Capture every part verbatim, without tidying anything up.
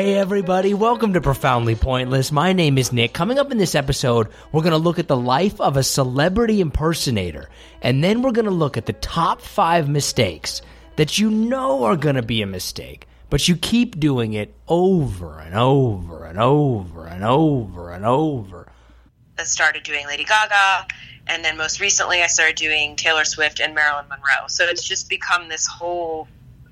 Hey everybody, welcome to Profoundly Pointless. My name is Nick. Coming up in this episode, we're going to look at the life of a celebrity impersonator, and then we're going to look at the top five mistakes that you know are going to be a mistake, but you keep doing it over and over and over and over and over. I started doing Lady Gaga, and then most recently I started doing Taylor Swift and Marilyn Monroe. So it's just become this whole,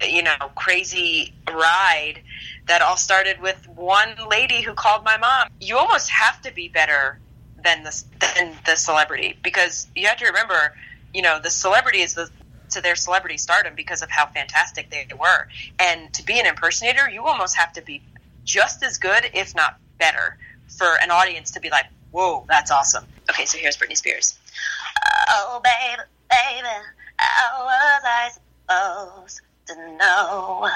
you know, crazy ride that all started with one lady who called my mom. You almost have to be better than the, than the celebrity, because you have to remember, you know, the celebrity is the, to their celebrity stardom because of how fantastic they were. And to be an impersonator, you almost have to be just as good, if not better, for an audience to be like, whoa, that's awesome. Okay, so here's Britney Spears. Oh, baby, baby, I was I supposed to know.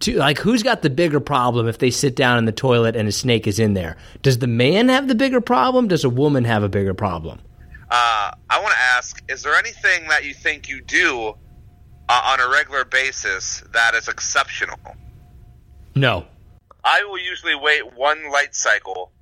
To, like, who's got the bigger problem if they sit down in the toilet and a snake is in there? Does the man have the bigger problem? Does a woman have a bigger problem? Uh, I want to ask, is there anything that you think you do uh, on a regular basis that is exceptional? No. I will usually wait one light cycle,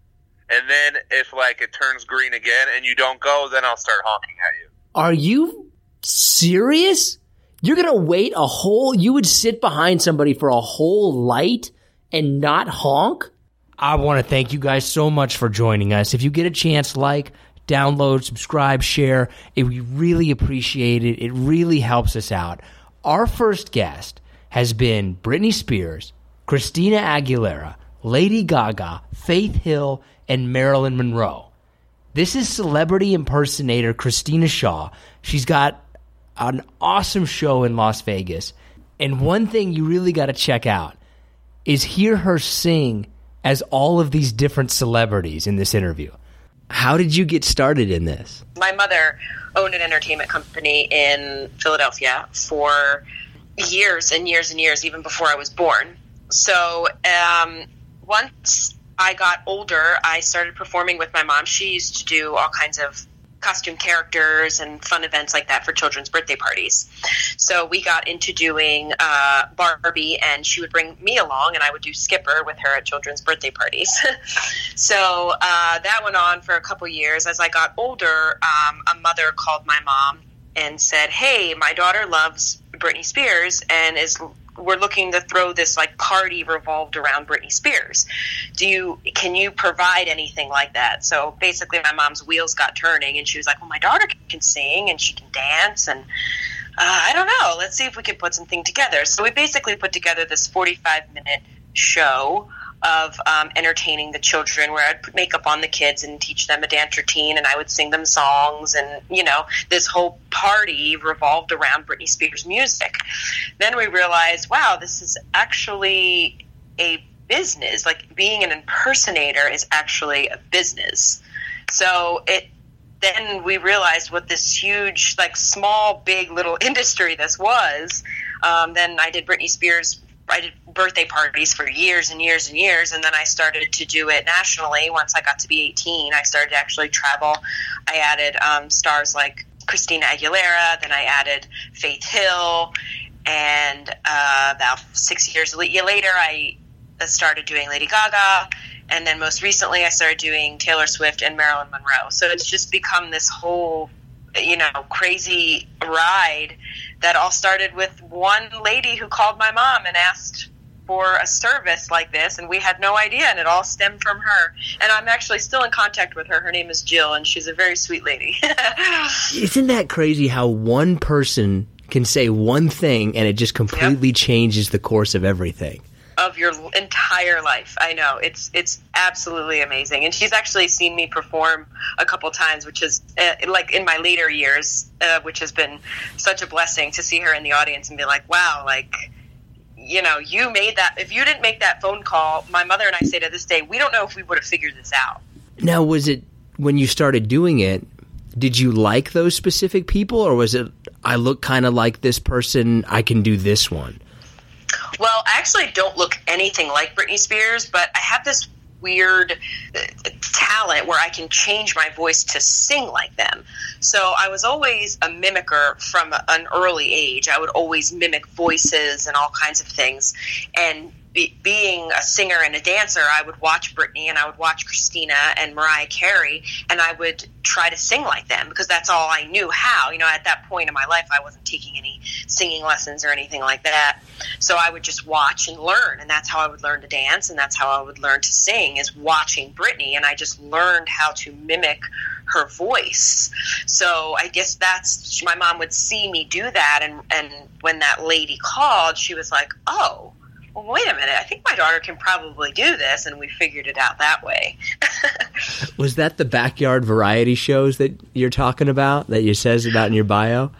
and then if, like, it turns green again and you don't go, then I'll start honking at you. Are you serious? You're going to wait a whole – you would sit behind somebody for a whole light and not honk? I want to thank you guys so much for joining us. If you get a chance, like, download, subscribe, share. It, we really appreciate it. It really helps us out. Our first guest has been Britney Spears, Christina Aguilera, Lady Gaga, Faith Hill, and Marilyn Monroe. This is celebrity impersonator Christina Shaw. She's got – an awesome show in Las Vegas. And one thing you really got to check out is hear her sing as all of these different celebrities in this interview. How did you get started in this? My mother owned an entertainment company in Philadelphia for years and years and years, even before I was born. So um, once I got older, I started performing with my mom. She used to do all kinds of costume characters and fun events like that for children's birthday parties. So we got into doing uh, Barbie, and she would bring me along, and I would do Skipper with her at children's birthday parties. so uh, that went on for a couple years. As I got older, um, a mother called my mom and said, hey, my daughter loves Britney Spears and is we're looking to throw this like party revolved around Britney Spears. Do you, can you provide anything like that? So basically my mom's wheels got turning and she was like, well, my daughter can sing and she can dance. And uh, I don't know, let's see if we can put something together. So we basically put together this forty-five minute show of um, entertaining the children, where I'd put makeup on the kids and teach them a dance routine, and I would sing them songs, and, you know, this whole party revolved around Britney Spears music. Then we realized, wow, this is actually a business. Like, being an impersonator is actually a business. So it then we realized what this huge, like, small, big, little industry this was. Um, then I did Britney Spears I did birthday parties for years and years and years, and then I started to do it nationally. Once I got to be eighteen, I started to actually travel. I added um, stars like Christina Aguilera, then I added Faith Hill, and uh, about six years later, I started doing Lady Gaga, and then most recently, I started doing Taylor Swift and Marilyn Monroe. So it's just become this whole, you know, crazy ride that all started with one lady who called my mom and asked for a service like this, and we had no idea, and it all stemmed from her. And I'm actually still in contact with her. Her name is Jill, and she's a very sweet lady. Isn't that crazy how one person can say one thing and it just completely yep. changes the course of everything? Of your entire life. I know. It's it's absolutely amazing. And she's actually seen me perform a couple times, which is uh, like in my later years, uh, which has been such a blessing to see her in the audience and be like, wow, like, you know, you made that. If you didn't make that phone call, my mother and I say to this day, we don't know if we would have figured this out. Now, was it when you started doing it, did you like those specific people, or was it, I look kind of like this person, I can do this one? Well, I actually don't look anything like Britney Spears, but I have this weird uh, talent where I can change my voice to sing like them. So I was always a mimicker from an early age. I would always mimic voices and all kinds of things. And be, being a singer and a dancer, I would watch Britney and I would watch Christina and Mariah Carey, and I would try to sing like them because that's all I knew how. You know, at that point in my life, I wasn't taking any singing lessons or anything like that. So I would just watch and learn, and that's how I would learn to dance, and that's how I would learn to sing, is watching Britney, and I just learned how to mimic her voice. So I guess that's, my mom would see me do that, and, and when that lady called, she was like, oh, well, wait a minute, I think my daughter can probably do this, and we figured it out that way. Was that the backyard variety shows that you're talking about, that you says about in your bio?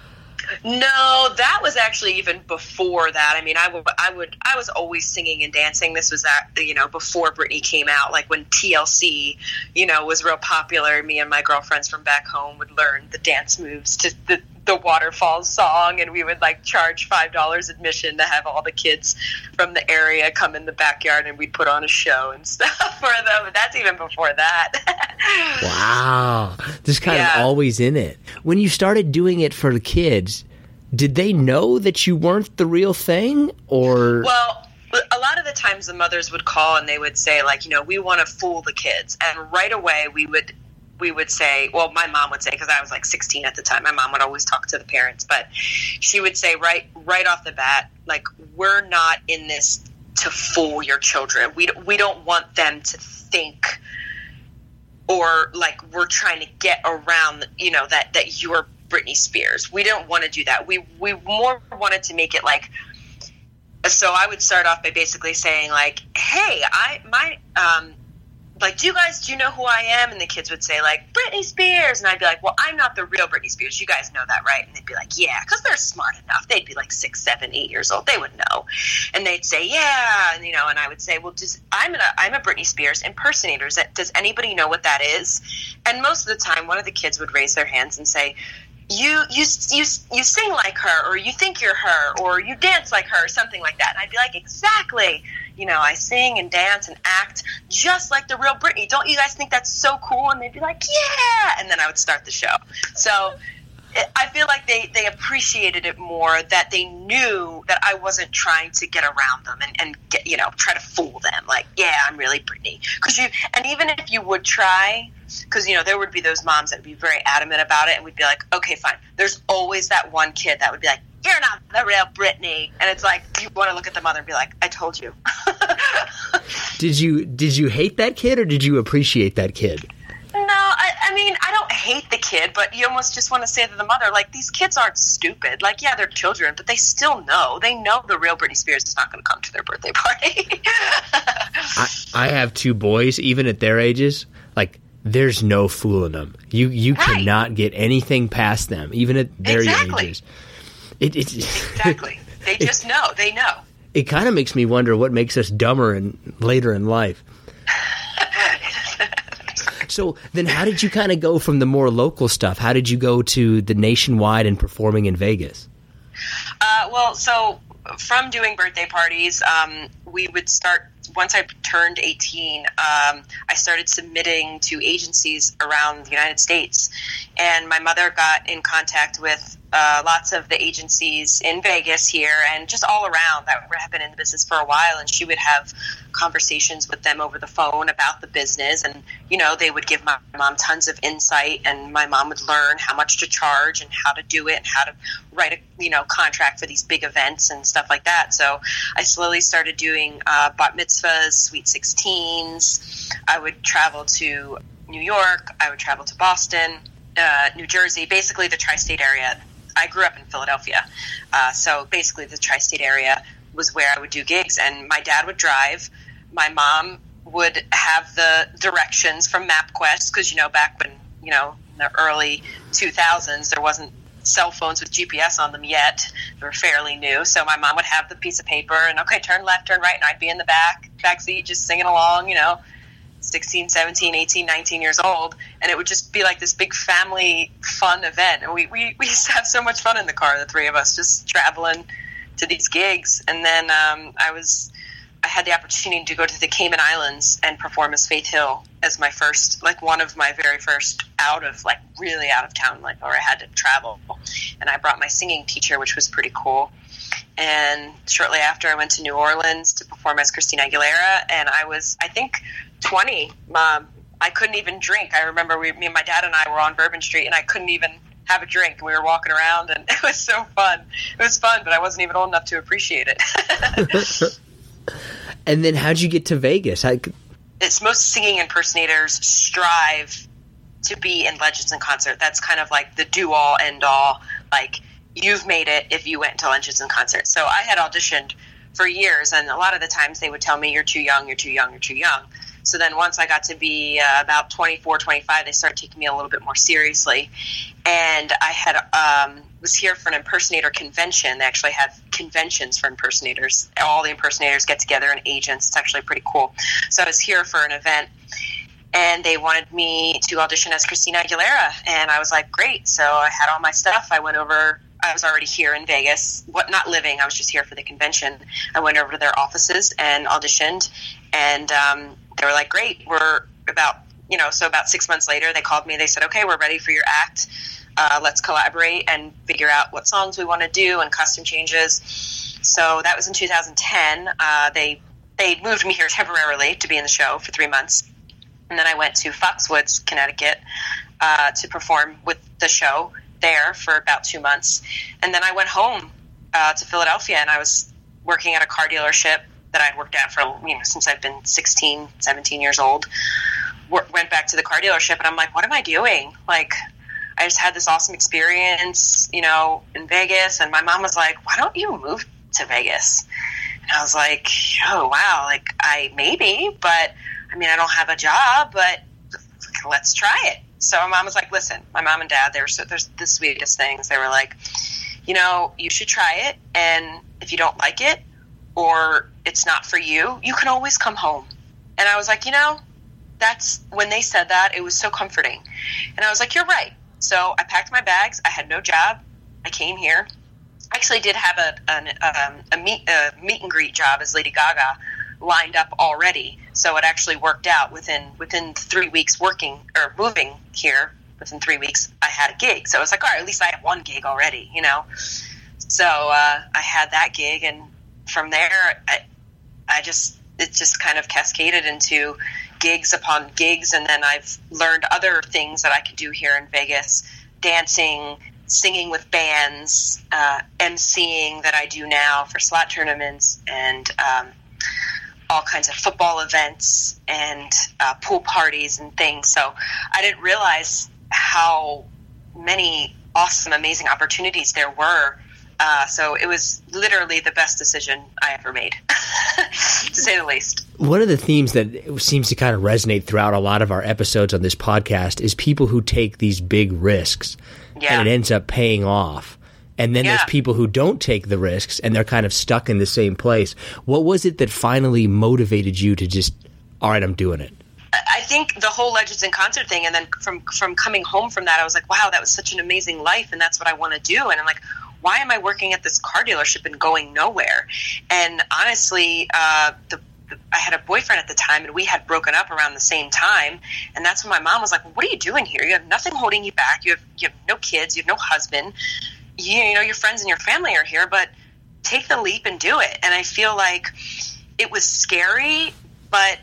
No, that was actually even before that. I mean, I would, I would, I was always singing and dancing. This was that, you know, before Britney came out, like when T L C, you know, was real popular. Me and my girlfriends from back home would learn the dance moves to the, the Waterfalls song, and we would like charge five dollars admission to have all the kids from the area come in the backyard, and we'd put on a show and stuff for them. That's even before that. Wow. This kind yeah. of always in it. When you started doing it for the kids, did they know that you weren't the real thing, or? Well, a lot of the times the mothers would call and they would say, like, you know, we want to fool the kids. And right away we would we would say, well, my mom would say, because I was like sixteen at the time, my mom would always talk to the parents, but she would say right right off the bat, like, we're not in this to fool your children. We, we don't want them to think, or like we're trying to get around, you know, that, that you're Britney Spears. We don't want to do that. We, we more wanted to make it like, so I would start off by basically saying like, hey, I, my, um, like, do you guys, do you know who I am? And the kids would say, like, Britney Spears. And I'd be like, well, I'm not the real Britney Spears. You guys know that, right? And they'd be like, yeah, because they're smart enough. They'd be like six, seven, eight years old. They would know. And they'd say, yeah. And, you know, and I would say, well, does, I'm, an, I'm a Britney Spears impersonator. Does, that, does anybody know what that is? And most of the time, one of the kids would raise their hands and say, you, you, you, you sing like her, or you think you're her, or you dance like her, or something like that. And I'd be like, exactly. You know, I sing and dance and act just like the real Britney. Don't you guys think that's so cool? And they'd be like, yeah. And then I would start the show. So it, I feel like they, they appreciated it more, that they knew that I wasn't trying to get around them and, and get, you know, try to fool them. Like, yeah, I'm really Britney. 'Cause you, and even if you would try, because, you know, there would be those moms that would be very adamant about it, and we'd be like, okay, fine. There's always that one kid that would be like, you're not the real Britney. And it's like, you want to look at the mother and be like, I told you. Did you did you hate that kid, or did you appreciate that kid? No, I, I mean, I don't hate the kid, but you almost just want to say to the mother, like, these kids aren't stupid. Like, yeah, they're children, but they still know. They know the real Britney Spears is not going to come to their birthday party. I, I have two boys, even at their ages, like, there's no fooling them. You, you right. cannot get anything past them, even at their exactly. ages. It, it, exactly. They just it, know. They know. It kind of makes me wonder what makes us dumber in, later in life. So then how did you kind of go from the more local stuff? How did you go to the nationwide and performing in Vegas? Uh, well, so from doing birthday parties, um, we would start – once I turned eighteen, um, I started submitting to agencies around the United States. And my mother got in contact with – Uh, lots of the agencies in Vegas here and just all around that have been in the business for a while, and she would have conversations with them over the phone about the business, and, you know, they would give my mom tons of insight, and my mom would learn how much to charge and how to do it and how to write a, you know, contract for these big events and stuff like that. So I slowly started doing uh, bat mitzvahs, sweet sixteens. I would travel to New York. I would travel to Boston, uh, New Jersey, basically the tri-state area. I grew up in Philadelphia, uh, so basically the tri-state area was where I would do gigs, and my dad would drive. My mom would have the directions from MapQuest, because, you know, back when, you know, in the early two thousands, there wasn't cell phones with G P S on them yet. They were fairly new, so my mom would have the piece of paper, and, okay, turn left, turn right, and I'd be in the back, back seat just singing along, you know. sixteen, seventeen, eighteen, nineteen years old, and it would just be like this big family fun event, and we, we, we used to have so much fun in the car, the three of us, just traveling to these gigs. And then um, I was I had the opportunity to go to the Cayman Islands and perform as Faith Hill as my first, like one of my very first out of, like, really out of town, like, where I had to travel, and I brought my singing teacher, which was pretty cool. And shortly after, I went to New Orleans to perform as Christina Aguilera. And I was, I think, twenty. Um, I couldn't even drink. I remember we, me and my dad and I were on Bourbon Street, and I couldn't even have a drink. We were walking around, and it was so fun. It was fun, but I wasn't even old enough to appreciate it. And then how'd you get to Vegas? How... It's most singing impersonators strive to be in Legends in Concert. That's kind of like the do-all, end-all, like – you've made it if you went to Legends in Concert. So I had auditioned for years, and a lot of the times they would tell me, you're too young, you're too young, you're too young. So then once I got to be uh, about twenty-four, twenty-five, they started taking me a little bit more seriously. And I had um, was here for an impersonator convention. They actually have conventions for impersonators. All the impersonators get together, and agents. It's actually pretty cool. So I was here for an event, and they wanted me to audition as Christina Aguilera. And I was like, great. So I had all my stuff. I went over... I was already here in Vegas, what not living. I was just here for the convention. I went over to their offices and auditioned, and um, they were like, great. We're about, you know, so about six months later, they called me. They said, okay, we're ready for your act. Uh, let's collaborate and figure out what songs we want to do and costume changes. So that was in two thousand ten. Uh, they, they moved me here temporarily to be in the show for three months. And then I went to Foxwoods, Connecticut, uh, to perform with the show there for about two months. And then I went home uh, to Philadelphia, and I was working at a car dealership that I'd worked at for, you know, since I've been sixteen, seventeen years old. W- went back to the car dealership, and I'm like, what am I doing? Like, I just had this awesome experience, you know, in Vegas. And my mom was like, why don't you move to Vegas? And I was like, oh, wow. Like, I maybe, but I mean, I don't have a job, but let's try it. So my mom was like, listen, my mom and dad, they were so, they're the sweetest things. They were like, you know, you should try it. And if you don't like it or it's not for you, you can always come home. And I was like, you know, that's when they said that, it was so comforting. And I was like, you're right. So I packed my bags. I had no job. I came here. I actually did have a, an, um, a, meet, a meet and greet job as Lady Gaga lined up already. So it actually worked out within within three weeks working or moving here. Within three weeks, I had a gig. So it was like, all right, at least I have one gig already, you know. So uh, I had that gig, and from there, I, I just it just kind of cascaded into gigs upon gigs, and then I've learned other things that I could do here in Vegas: dancing, singing with bands, uh, emceeing that I do now for slot tournaments, and um, all kinds of football events and uh, pool parties and things. So I didn't realize how many awesome, amazing opportunities there were. Uh, so it was literally the best decision I ever made, to say the least. One of the themes that seems to kind of resonate throughout a lot of our episodes on this podcast is people who take these big risks, yeah, and it ends up paying off. And then yeah. there's people who don't take the risks, and they're kind of stuck in the same place. What was it that finally motivated you to just, all right, I'm doing it? I think the whole Legends in Concert thing, and then from from coming home from that, I was like, wow, that was such an amazing life, and that's what I want to do. And I'm like, why am I working at this car dealership and going nowhere? And honestly, uh, the, the, I had a boyfriend at the time, and we had broken up around the same time. And that's when my mom was like, what are you doing here? You have nothing holding you back. You have, you have no kids. You have no husband. You know, your friends and your family are here, but take the leap and do it. And I feel like it was scary, but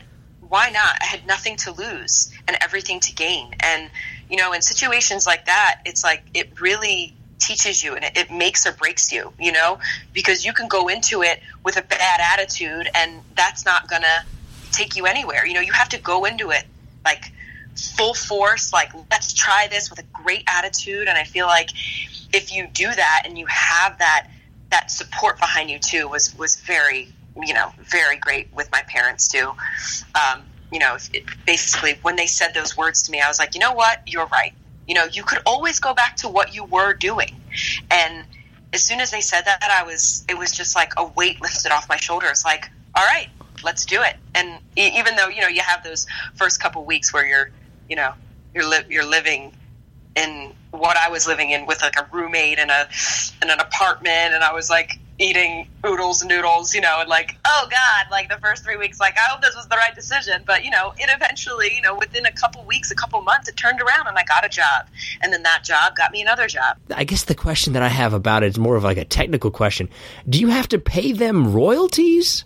why not? I had nothing to lose and everything to gain. And, you know, in situations like that, it's like it really teaches you, and it, it makes or breaks you, you know, because you can go into it with a bad attitude, and that's not going to take you anywhere. You know, you have to go into it like full force, like let's try this with a great attitude. And I feel like if you do that and you have that that support behind you too, was was very, you know, very great with my parents too. Um, you know, it, basically when they said those words to me, I was like, you know what, you're right. You know, you could always go back to what you were doing. And as soon as they said that, I was it was just like a weight lifted off my shoulders. Like, all right, let's do it. And even though, you know, you have those first couple weeks where you're, you know, you're li- you're living in what I was living in with like a roommate and a, and an apartment. And I was like, eating oodles and noodles, you know, and like, oh God, like the first three weeks, like, I hope this was the right decision. But, you know, it eventually, you know, within a couple weeks, a couple months, it turned around and I got a job. And then that job got me another job. I guess the question that I have about it is more of like a technical question. Do you have to pay them royalties?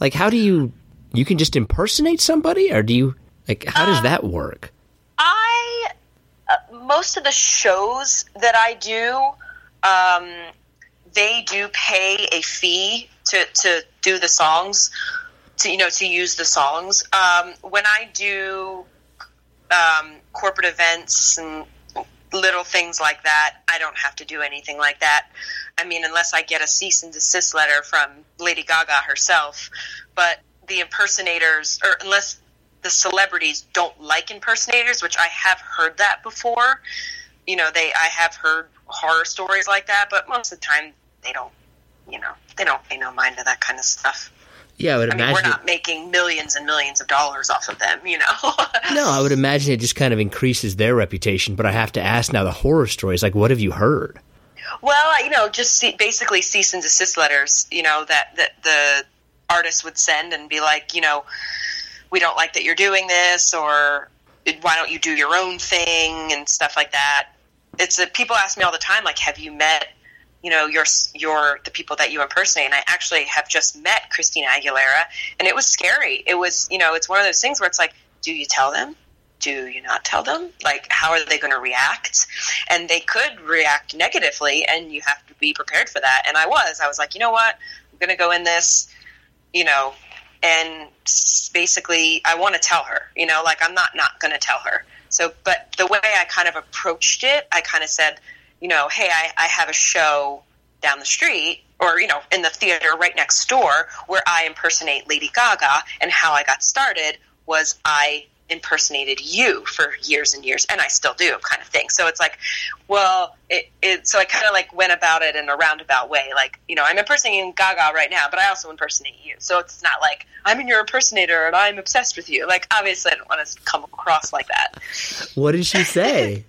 Like, how do you, you can just impersonate somebody, or do you, like, how does um, that work? I, uh, most of the shows that I do, um, they do pay a fee to, to do the songs, to, you know, to use the songs. Um, when I do um, corporate events and little things like that, I don't have to do anything like that. I mean, unless I get a cease and desist letter from Lady Gaga herself. But the impersonators, or unless the celebrities don't like impersonators, which I have heard that before. You know, they, I have heard horror stories like that, but most of the time they don't, you know, they don't pay no mind to that kind of stuff. Yeah, I would I imagine mean, we're not it, making millions and millions of dollars off of them, you know. No, I would imagine it just kind of increases their reputation. But I have to ask now, the horror stories, like, what have you heard? Well, you know, just see, basically cease and desist letters, you know, that, that the artist would send and be like, you know, we don't like that you're doing this, or why don't you do your own thing, and stuff like that. It's that people ask me all the time, like, have you met, you know, your, your, the people that you impersonate? And I actually have just met Christina Aguilera, and it was scary. It was, you know, it's one of those things where it's like, do you tell them? Do you not tell them? Like, how are they going to react? And they could react negatively, and you have to be prepared for that. And I was, I was like, you know what, I'm going to go in this, you know, and basically I want to tell her, you know, like, I'm not, not going to tell her. So, but the way I kind of approached it, I kind of said, you know, hey, I, I have a show down the street, or, you know, in the theater right next door, where I impersonate Lady Gaga. And how I got started was I impersonated you for years and years, and I still do, kind of thing. So it's like, well, it, it so I kind of like went about it in a roundabout way. Like, you know, I'm impersonating Gaga right now, but I also impersonate you. So it's not like I'm your impersonator and I'm obsessed with you. Like, obviously I don't want to come across like that. What did she say?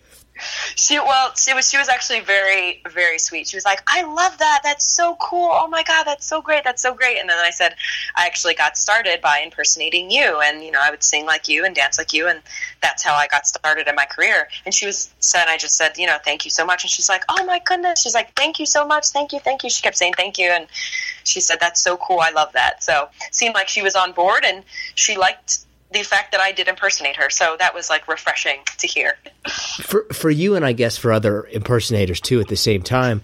She, well, she was, she was actually very, very sweet. She was like, I love that. That's so cool. Oh my God, that's so great. That's so great. And then I said, I actually got started by impersonating you. And, you know, I would sing like you and dance like you. And that's how I got started in my career. And she was said, I just said, you know, thank you so much. And she's like, oh my goodness. She's like, thank you so much. Thank you. Thank you. She kept saying thank you. And she said, that's so cool. I love that. So it seemed like she was on board, and she liked the fact that I did impersonate her. So that was like refreshing to hear. For for you, and I guess for other impersonators too at the same time,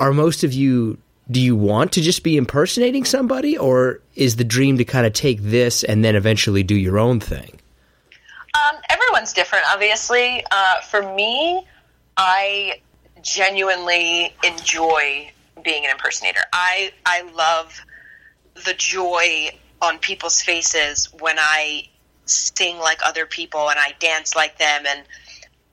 are most of you, do you want to just be impersonating somebody, or is the dream to kind of take this and then eventually do your own thing? Um, everyone's different, obviously. Uh, for me, I genuinely enjoy being an impersonator. I, I love the joy on people's faces when I sing like other people and I dance like them. And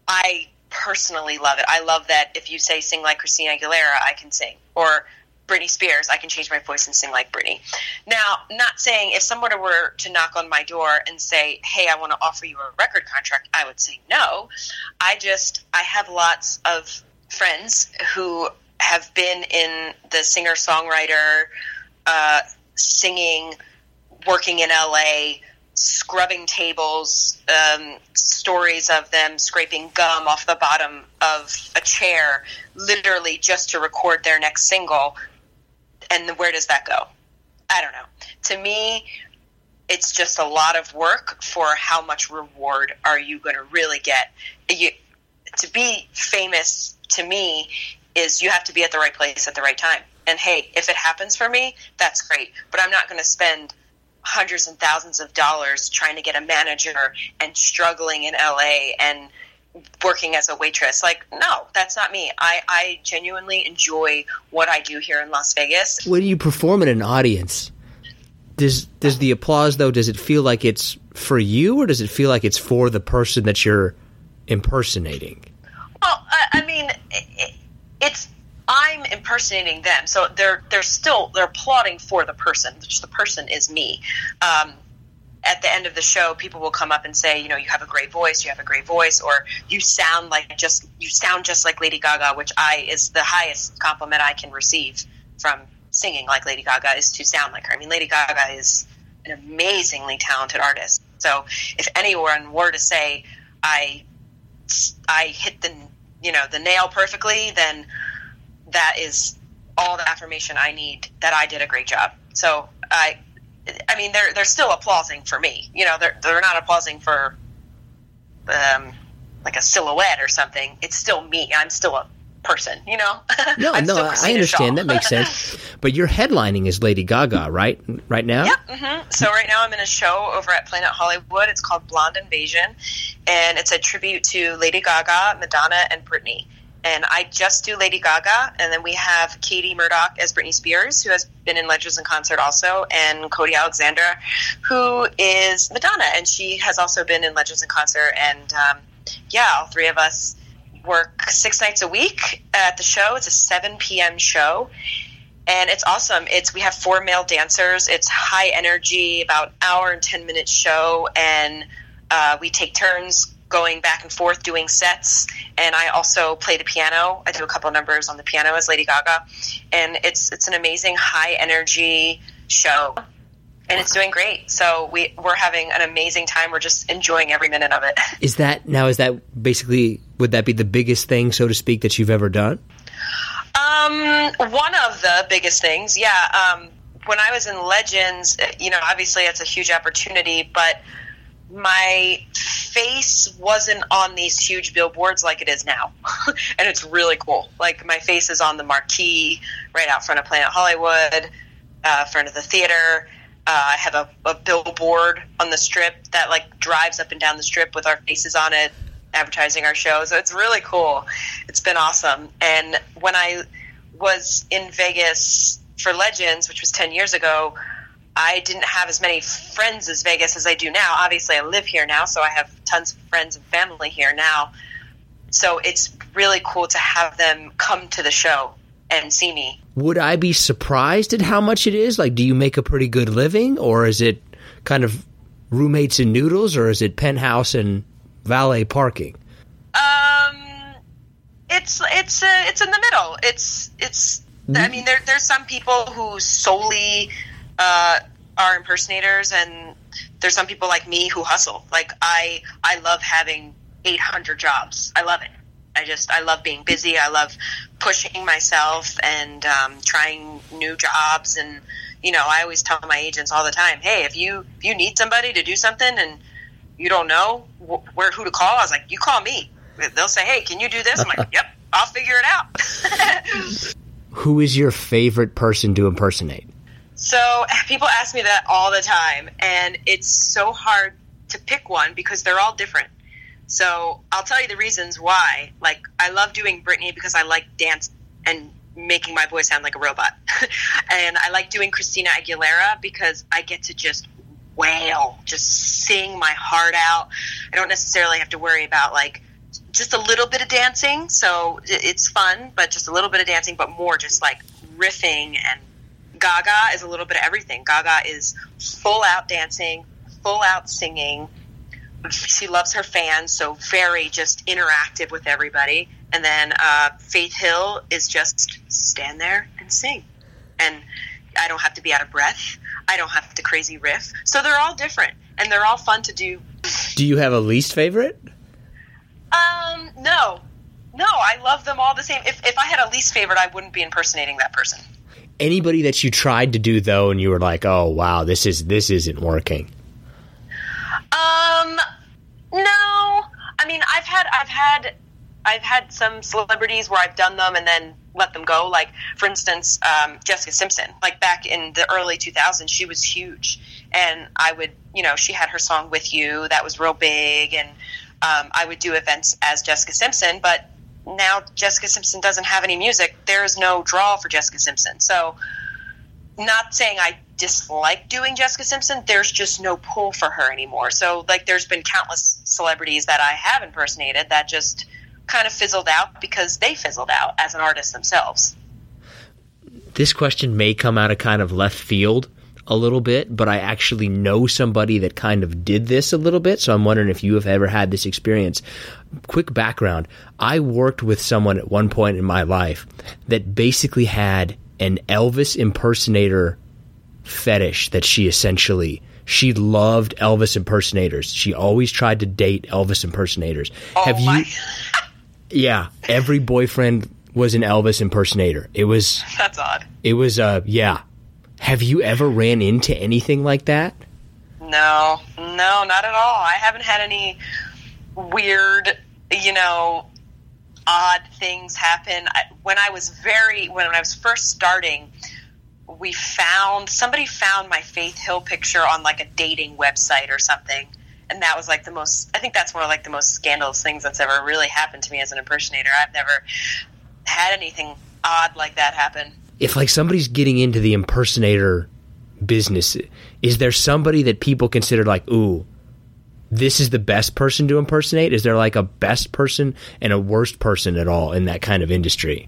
I personally love it. I love that if you say sing like Christina Aguilera, I can sing. Or Britney Spears, I can change my voice and sing like Britney. Now, not saying if someone were to knock on my door and say, hey, I want to offer you a record contract, I would say no. I just, I have lots of friends who have been in the singer-songwriter, uh, singing, working in L A, scrubbing tables, um, stories of them scraping gum off the bottom of a chair, literally just to record their next single. And where does that go? I don't know. To me, it's just a lot of work for how much reward are you going to really get. You, to be famous, to me, is you have to be at the right place at the right time. And hey, if it happens for me, that's great. But I'm not going to spend hundreds and thousands of dollars trying to get a manager and struggling in L A and working as a waitress. Like, no, that's not me. I, I genuinely enjoy what I do here in Las Vegas. When you perform in an audience, does, does the applause, though, does it feel like it's for you, or does it feel like it's for the person that you're impersonating? Well, I, I mean, it, it's I'm impersonating them, so they're they're still they're applauding for the person, which the person is me. Um, at the end of the show, people will come up and say, you know, you have a great voice, you have a great voice, or you sound like just you sound just like Lady Gaga, which I is the highest compliment I can receive from singing like Lady Gaga is to sound like her. I mean, Lady Gaga is an amazingly talented artist. So if anyone were to say, I, I hit the, you know, the nail perfectly, then that is all the affirmation I need that I did a great job. So I, I mean, they're, they're still applauding for me, you know, they're, they're not applauding for, um, like a silhouette or something. It's still me. I'm still a person, you know? No, I'm no, still Christina I understand. Shaw. That makes sense. But you're headlining as Lady Gaga, right? Right now? Yeah. Mm-hmm. So right now I'm in a show over at Planet Hollywood. It's called Blonde Invasion, and it's a tribute to Lady Gaga, Madonna, and Britney. And I just do Lady Gaga, and then we have Katie Murdoch as Britney Spears, who has been in Legends in Concert also, and Cody Alexander, who is Madonna, and she has also been in Legends in Concert. And um, yeah, all three of us work six nights a week at the show. It's a seven p.m. show, and it's awesome. It's we have four male dancers. It's high energy, about an hour and ten minute show, and uh, we take turns going back and forth doing sets, and I also play the piano. I do a couple of numbers on the piano as Lady Gaga, and it's it's an amazing high energy show, and it's doing great. So we we're having an amazing time. We're just enjoying every minute of it. Is that now? Is that basically? Would that be the biggest thing, so to speak, that you've ever done? Um, one of the biggest things, yeah. Um, when I was in Legends, you know, obviously it's a huge opportunity, but my face wasn't on these huge billboards like it is now. And it's really cool. Like, my face is on the marquee right out front of Planet Hollywood, uh, front of the theater. Uh, I have a, a billboard on the strip that, like, drives up and down the strip with our faces on it, advertising our show. So it's really cool. It's been awesome. And when I was in Vegas for Legends, which was ten years ago, I didn't have as many friends as Vegas as I do now. Obviously, I live here now, so I have tons of friends and family here now. So it's really cool to have them come to the show and see me. Would I be surprised at how much it is? Like, do you make a pretty good living, or is it kind of roommates and noodles, or is it penthouse and valet parking? Um, it's it's uh, it's in the middle. It's it's. I mean, there there's some people who solely Uh, are impersonators, and there's some people like me who hustle. Like, I I love having eight hundred jobs. I love it. I just I love being busy. I love pushing myself and um, trying new jobs. And, you know, I always tell my agents all the time, hey, if you if you need somebody to do something and you don't know wh- where who to call, I was like, you call me. They'll say, hey, can you do this? I'm like, yep, I'll figure it out. Who is your favorite person to impersonate? So people ask me that all the time, and it's so hard to pick one because they're all different. So I'll tell you the reasons why. Like, I love doing Britney because I like dance and making my voice sound like a robot. And I like doing Christina Aguilera because I get to just wail, just sing my heart out. I don't necessarily have to worry about, like, just a little bit of dancing. So it's fun, but just a little bit of dancing, but more just like riffing. And Gaga is a little bit of everything. Gaga is full out dancing, full out singing. She loves her fans, so very just interactive with everybody. And then uh, Faith Hill is just stand there and sing. And I don't have to be out of breath. I don't have to crazy riff. So they're all different, and they're all fun to do. Do you have a least favorite? Um, no. No, I love them all the same. If, if I had a least favorite, I wouldn't be impersonating that person. Anybody that you tried to do, though, and you were like, oh, wow, this is this isn't working? Um, no. I mean, I've had I've had I've had some celebrities where I've done them and then let them go. Like, for instance, um, Jessica Simpson, like back in the early two thousands, she was huge. And I would, you know, she had her song With You that was real big. And um, I would do events as Jessica Simpson, but now Jessica Simpson doesn't have any music. There is no draw for Jessica Simpson. So, not saying I dislike doing Jessica Simpson, there's just no pull for her anymore. So, like, there's been countless celebrities that I have impersonated that just kind of fizzled out because they fizzled out as an artist themselves. This question may come out of kind of left field a little bit, but I actually know somebody that kind of did this a little bit, so I'm wondering if you have ever had this experience. Quick background. I worked with someone at one point in my life that basically had an Elvis impersonator fetish that she essentially, she loved Elvis impersonators. She always tried to date Elvis impersonators. Oh, have my. You? Yeah, every boyfriend was an Elvis impersonator. It was. That's odd. It was. Uh, yeah. Have you ever ran into anything like that? No, no, not at all. I haven't had any weird, you know, odd things happen. I, when I was very, when I was first starting, we found, somebody found my Faith Hill picture on like a dating website or something. And that was like the most, I think that's one of like the most scandalous things that's ever really happened to me as an impersonator. I've never had anything odd like that happen. If like somebody's getting into the impersonator business, is there somebody that people consider like, ooh, this is the best person to impersonate? Is there like a best person and a worst person at all in that kind of industry?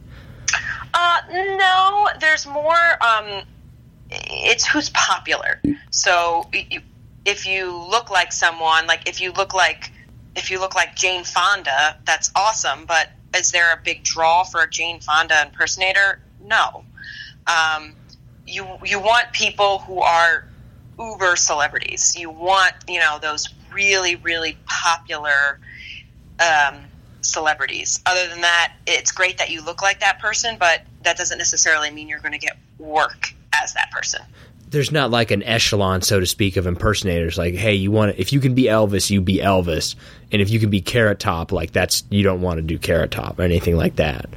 Uh, no, there's more, um, it's who's popular. So if you look like someone, like if you look like, if you look like Jane Fonda, that's awesome. But is there a big draw for a Jane Fonda impersonator? No. Um, you, you want people who are uber celebrities. You want, you know, those really, really popular, um, celebrities. Other than that, it's great that you look like that person, but that doesn't necessarily mean you're going to get work as that person. There's not like an echelon, so to speak, of impersonators. Like, hey, you want to, if you can be Elvis, you be Elvis. And if you can be Carrot Top, like that's, you don't want to do Carrot Top or anything like that.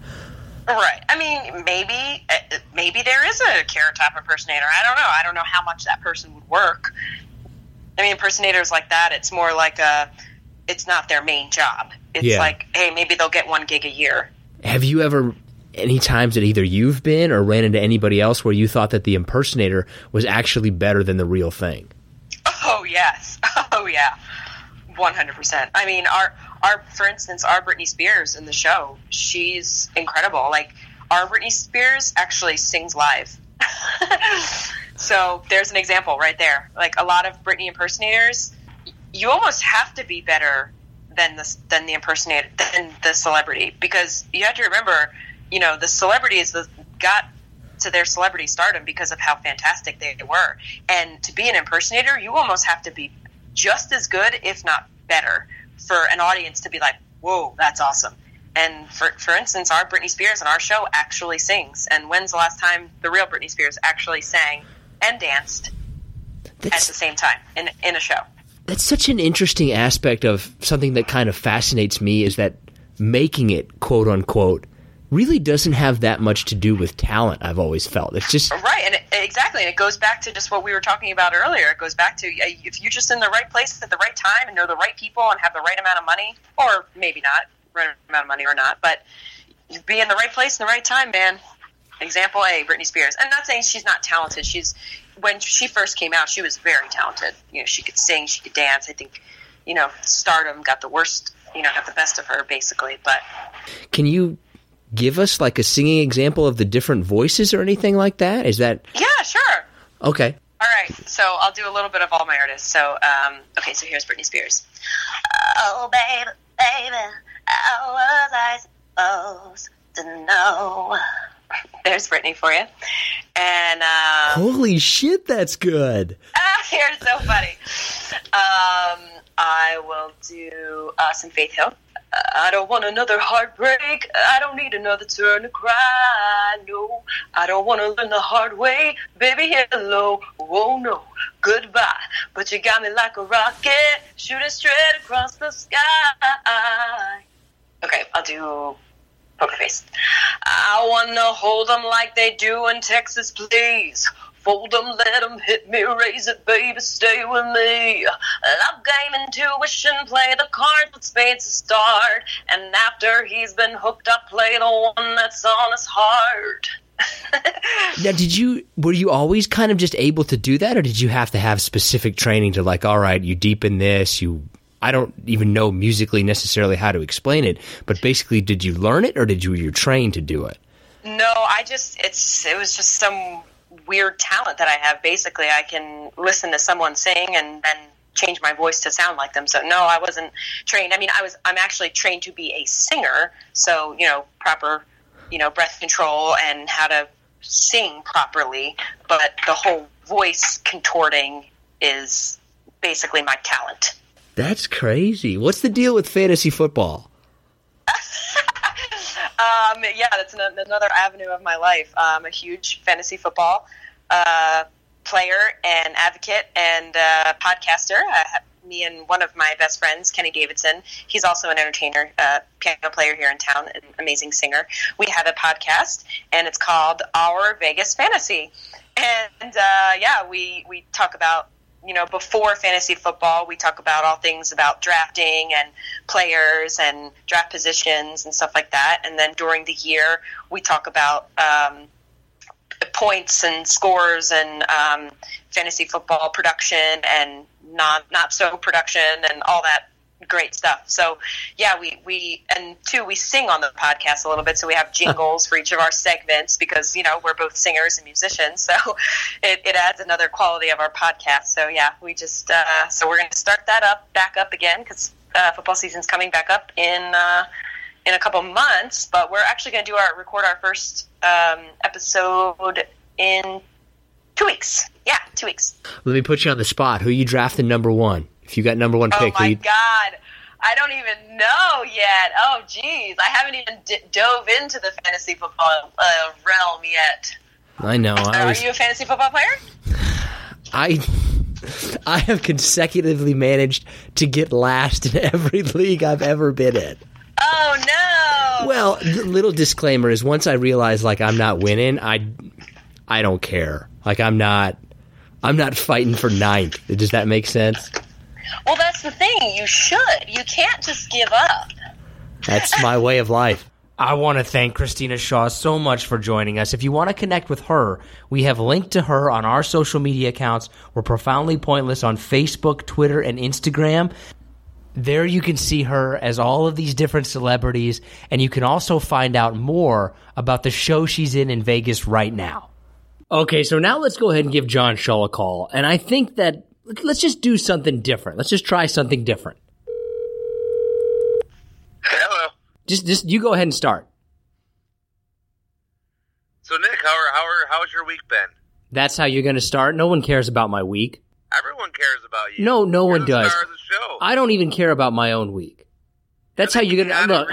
Right. I mean, maybe maybe there is a Carrot Top impersonator. I don't know. I don't know how much that person would work. I mean, impersonators like that, it's more like a, it's not their main job. It's yeah. like, hey, maybe they'll get one gig a year. Have you ever, any times that either you've been or ran into anybody else where you thought that the impersonator was actually better than the real thing? Oh, yes. Oh, yeah. one hundred percent. I mean, our... Our, for instance, our Britney Spears in the show, she's incredible. Like, our Britney Spears actually sings live. So there's an example right there. Like, a lot of Britney impersonators, you almost have to be better than the, than the impersonator, than the celebrity. Because you have to remember, you know, the celebrities got to their celebrity stardom because of how fantastic they were. And to be an impersonator, you almost have to be just as good, if not better, for an audience to be like, whoa, that's awesome. And for for instance, our Britney Spears on our show actually sings. And when's the last time the real Britney Spears actually sang and danced that's, at the same time in in a show? That's such an interesting aspect of something that kind of fascinates me, is that making it, quote unquote, really doesn't have that much to do with talent, I've always felt. It's just... Right, and it, exactly, and it goes back to just what we were talking about earlier. It goes back to, if you're just in the right place at the right time and know the right people and have the right amount of money, or maybe not, right amount of money or not, but you be in the right place in the right time, man. Example A, Britney Spears. I'm not saying she's not talented. She's, when she first came out, she was very talented. You know, she could sing, she could dance. I think, you know, stardom got the worst, you know, got the best of her, basically, but... Can you... give us like a singing example of the different voices or anything like that? Is that... Yeah, sure. Okay. All right. So I'll do a little bit of all my artists. So, um, okay, so here's Britney Spears. Oh, baby, baby, how was I supposed to know? There's Britney for you. And, um... holy shit, that's good. Ah, you're so funny. um, I will do uh, some Faith Hill. I don't want another heartbreak. I don't need another turn to cry. No, I don't want to learn the hard way. Baby, hello. Oh, no. Goodbye. But you got me like a rocket, shooting straight across the sky. Okay, I'll do Poker Face. I want to hold them like they do in Texas, please. Fold them, let them hit me, raise it, baby, stay with me. Love game, intuition, play the cards with spades to start. And after he's been hooked up, play the one that's on his heart. Now, did you, were you always kind of just able to do that, or did you have to have specific training to like, all right, you deepen this, you, I don't even know musically necessarily how to explain it, but basically did you learn it, or did you, were you trained to do it? No, I just, it's, it was just some... weird talent that I have. Basically, I can listen to someone sing and then change my voice to sound like them. So no, I wasn't trained. I mean, I was, I'm actually trained to be a singer. So, you know, proper, you know, breath control and how to sing properly, but the whole voice contorting is basically my talent. That's crazy. What's the deal with fantasy football? um, yeah, that's an, another avenue of my life. I'm a huge fantasy football uh, player and advocate and uh, podcaster. I have me and one of my best friends, Kenny Davidson, he's also an entertainer, uh, piano player here in town, an amazing singer. We have a podcast, and it's called Our Vegas Fantasy. And, uh, yeah, we, we talk about, you know, before fantasy football, we talk about all things about drafting and players and draft positions and stuff like that. And then during the year, we talk about um, points and scores and um, fantasy football production and not not so production and all that great stuff. So yeah, we, we and two, we sing on the podcast a little bit, so we have jingles for each of our segments because, you know, we're both singers and musicians, so it, it adds another quality of our podcast. So yeah, we just uh, so we're going to start that up back up again because uh, football season's coming back up in uh, in a couple months, but we're actually going to do our record our first um, episode in two weeks. Yeah, two weeks. Let me put you on the spot. Who you drafted number one? If you got number one pick. Oh, my God. I don't even know yet. Oh, geez. I haven't even d- dove into the fantasy football uh, realm yet. I know. I Are was... you a fantasy football player? I I have consecutively managed to get last in every league I've ever been in. Oh, no. Well, the little disclaimer is once I realize, like, I'm not winning, I, I don't care. Like, I'm not... I'm not fighting for ninth. Does that make sense? Well, that's the thing. You should. You can't just give up. That's my way of life. I want to thank Christina Shaw so much for joining us. If you want to connect with her, we have linked to her on our social media accounts. We're Profoundly Pointless on Facebook, Twitter, and Instagram. There you can see her as all of these different celebrities, and you can also find out more about the show she's in in Vegas right now. Okay, so now let's go ahead and give John Shaw a call. And I think that let's just do something different. Let's just try something different. Hello. Just just you go ahead and start. So Nick, how are, how are, how's your week been? That's how you're going to start? No one cares about my week. Everyone cares about you. No, no you're one the does. Star of the show. I don't even care about my own week. That's how you're gonna look.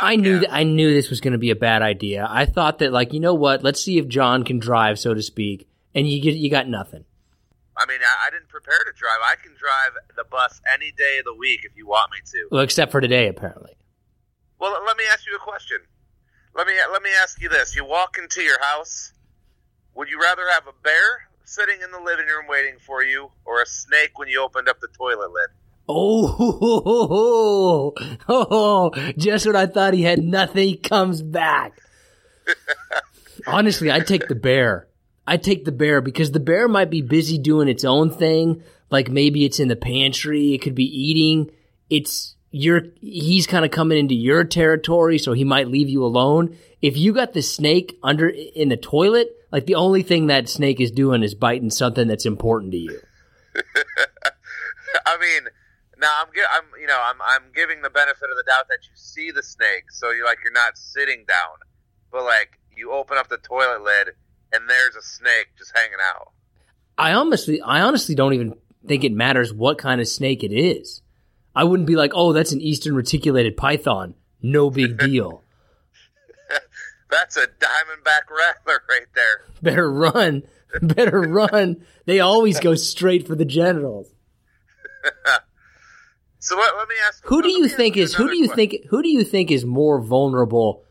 I knew that, I knew this was gonna be a bad idea. I thought that, like, you know what? Let's see if John can drive, so to speak. And you get, you got nothing. I mean, I, I didn't prepare to drive. I can drive the bus any day of the week if you want me to. Well, except for today, apparently. Well, let me ask you a question. Let me let me ask you this: you walk into your house, would you rather have a bear sitting in the living room waiting for you, or a snake when you opened up the toilet lid? Oh, oh, oh, oh, oh, just when I thought he had nothing, he comes back. Honestly, I'd take the bear. I'd take the bear because the bear might be busy doing its own thing. Like maybe it's in the pantry. It could be eating. It's your. He's kind of coming into your territory, so he might leave you alone. If you got the snake under in the toilet, like the only thing that snake is doing is biting something that's important to you. I mean... Now I'm, I'm, you know, I'm, I'm giving the benefit of the doubt that you see the snake, so you're like you're not sitting down, but like you open up the toilet lid and there's a snake just hanging out. I honestly, I honestly don't even think it matters what kind of snake it is. I wouldn't be like, oh, that's an eastern reticulated python, no big deal. That's a diamondback rattler right there. Better run, better run. They always go straight for the genitals. So let, let me ask. Who do you think is who do you question. think who do you think is more vulnerable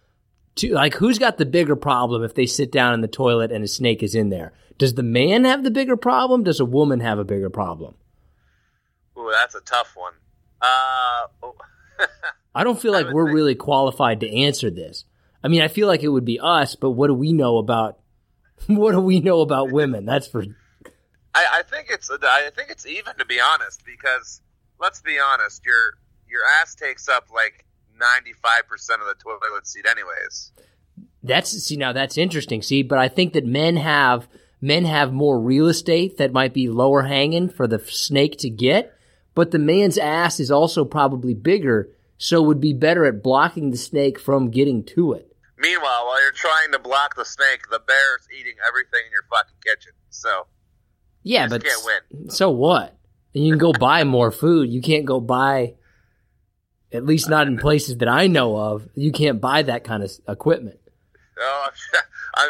to, like, who's got the bigger problem if they sit down in the toilet and a snake is in there? Does the man have the bigger problem? Does a woman have a bigger problem? Ooh, that's a tough one. Uh, oh. I don't feel like we're think... really qualified to answer this. I mean, I feel like it would be us, but what do we know about what do we know about women? That's for. I, I think it's I think it's even, to be honest, because. Let's be honest, your your ass takes up like ninety-five percent of the toilet seat anyways. That's see now that's interesting, see, but I think that men have men have more real estate that might be lower hanging for the snake to get, but the man's ass is also probably bigger, so would be better at blocking the snake from getting to it. Meanwhile, while you're trying to block the snake, the bear's eating everything in your fucking kitchen. So yeah, you but can't win. So what? And you can go buy more food. You can't go buy, at least not in places that I know of. You can't buy that kind of equipment. Oh, I'm sure,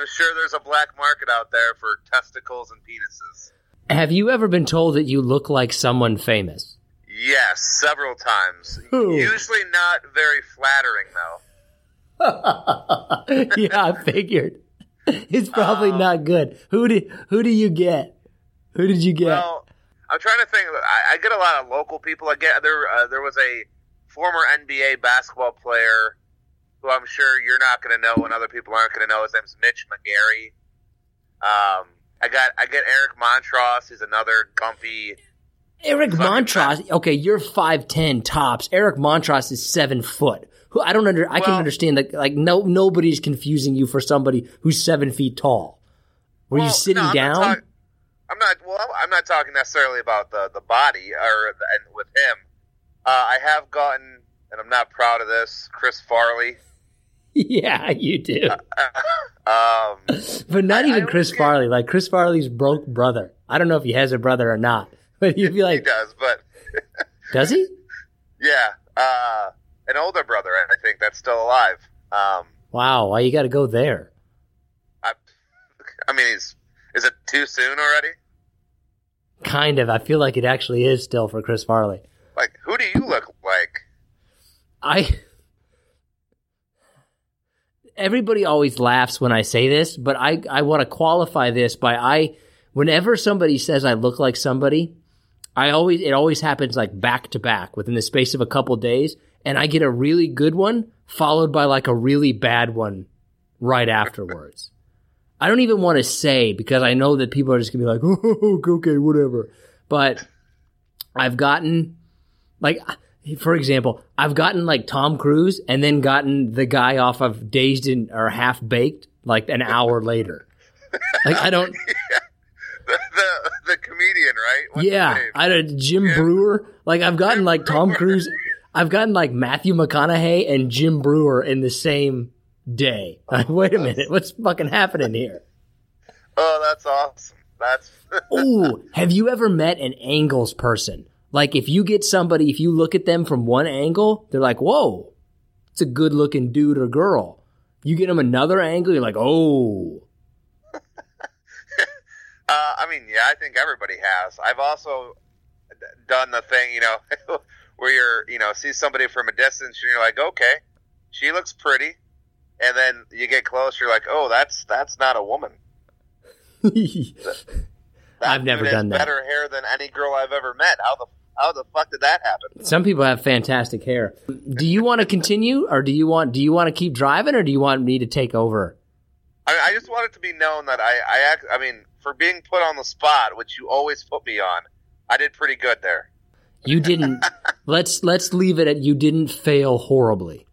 I'm sure there's a black market out there for testicles and penises. Have you ever been told that you look like someone famous? Yes, several times. Ooh. Usually not very flattering, though. Yeah, I figured. It's probably um, not good. Who did? Who do you get? Who did you get? Well, I'm trying to think. I, I get a lot of local people. I get there. Uh, there was a former N B A basketball player who I'm sure you're not going to know, and other people aren't going to know. His name's Mitch McGarry. Um, I got. I get Eric Montross. He's another gumpy. Eric Montross, okay, you're five ten tops. Eric Montross is seven foot. Who I don't under, I well, can understand that. Like, no, nobody's confusing you for somebody who's seven feet tall. Were well, you sitting no, I'm down? Not talk, I'm not. Well, I'm not talking necessarily about the, the body or the, and with him. Uh, I have gotten, and I'm not proud of this, Chris Farley. Yeah, you do. Uh, uh, um, but not I, even I Chris Farley. Like Chris Farley's broke brother. I don't know if he has a brother or not. But you'd be like, he does, but does he? Yeah, uh, an older brother, I think, that's still alive. Um, wow, why you got to go there? I, I mean, he's, is it too soon already? Kind of. I feel like it actually is still for Chris Farley. Like, who do you look like? I. Everybody always laughs when I say this, but I I want to qualify this by I. Whenever somebody says I look like somebody. I always it always happens like back to back within the space of a couple days, and I get a really good one followed by like a really bad one right afterwards. I don't even want to say because I know that people are just gonna be like, oh, okay, whatever. But I've gotten like, for example, I've gotten like Tom Cruise and then gotten the guy off of Dazed and or Half Baked like an hour later. Like I don't. The, the the comedian, right? What's yeah, I did Jim, Jim Brewer. Like I've gotten Jim like Tom Brewer. Cruise. I've gotten like Matthew McConaughey and Jim Brewer in the same day. Like, wait a minute, what's fucking happening here? Oh, that's awesome. That's. Ooh, have you ever met an angles person? Like if you get somebody, if you look at them from one angle, they're like, "Whoa, it's a good-looking dude or girl." You get them another angle, you're like, "Oh." Uh, I mean, yeah, I think everybody has. I've also d- done the thing, you know, where you're, you know, see somebody from a distance and you're like, okay, she looks pretty. And then you get close, you're like, oh, that's that's not a woman. that I've never done that. Better hair than any girl I've ever met. How the, how the fuck did that happen? Some people have fantastic hair. Do you want to continue or do you want, do you want to keep driving or do you want me to take over? I, I just want it to be known that I, I, act, I mean, for being put on the spot, which you always put me on, I did pretty good there. You didn't. let's let's leave it at you didn't fail horribly.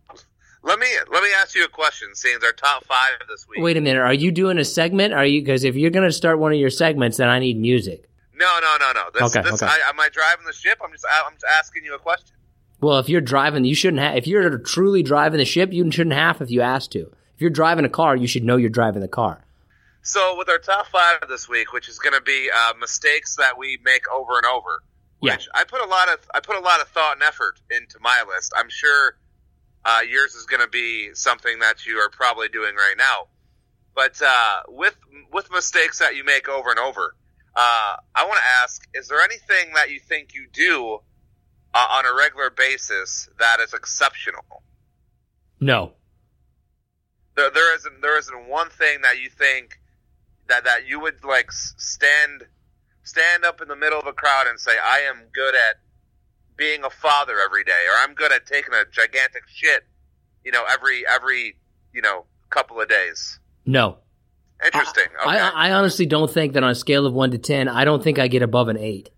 Let me let me ask you a question. Seeing our top five this week. Wait a minute. Are you doing a segment? Are you? Because if you're going to start one of your segments, then I need music. No, no, no, no. This, okay. This, okay. I, am I driving the ship? I'm just I'm just asking you a question. Well, if you're driving, you shouldn't have. If you're truly driving the ship, you shouldn't have if you asked to. If you're driving a car, you should know you're driving the car. So with our top five this week, which is going to be uh, mistakes that we make over and over, which yeah. I put a lot of I put a lot of thought and effort into my list. I'm sure uh, yours is going to be something that you are probably doing right now. But uh, with with mistakes that you make over and over, uh, I want to ask: is there anything that you think you do uh, on a regular basis that is exceptional? No. There, there isn't there isn't one thing that you think. That, that you would like stand stand up in the middle of a crowd and say, I am good at being a father every day, or I'm good at taking a gigantic shit, you know, every every you know couple of days. No. Interesting. I, okay. I, I honestly don't think that on a scale of one to ten, I don't think I get above an eight.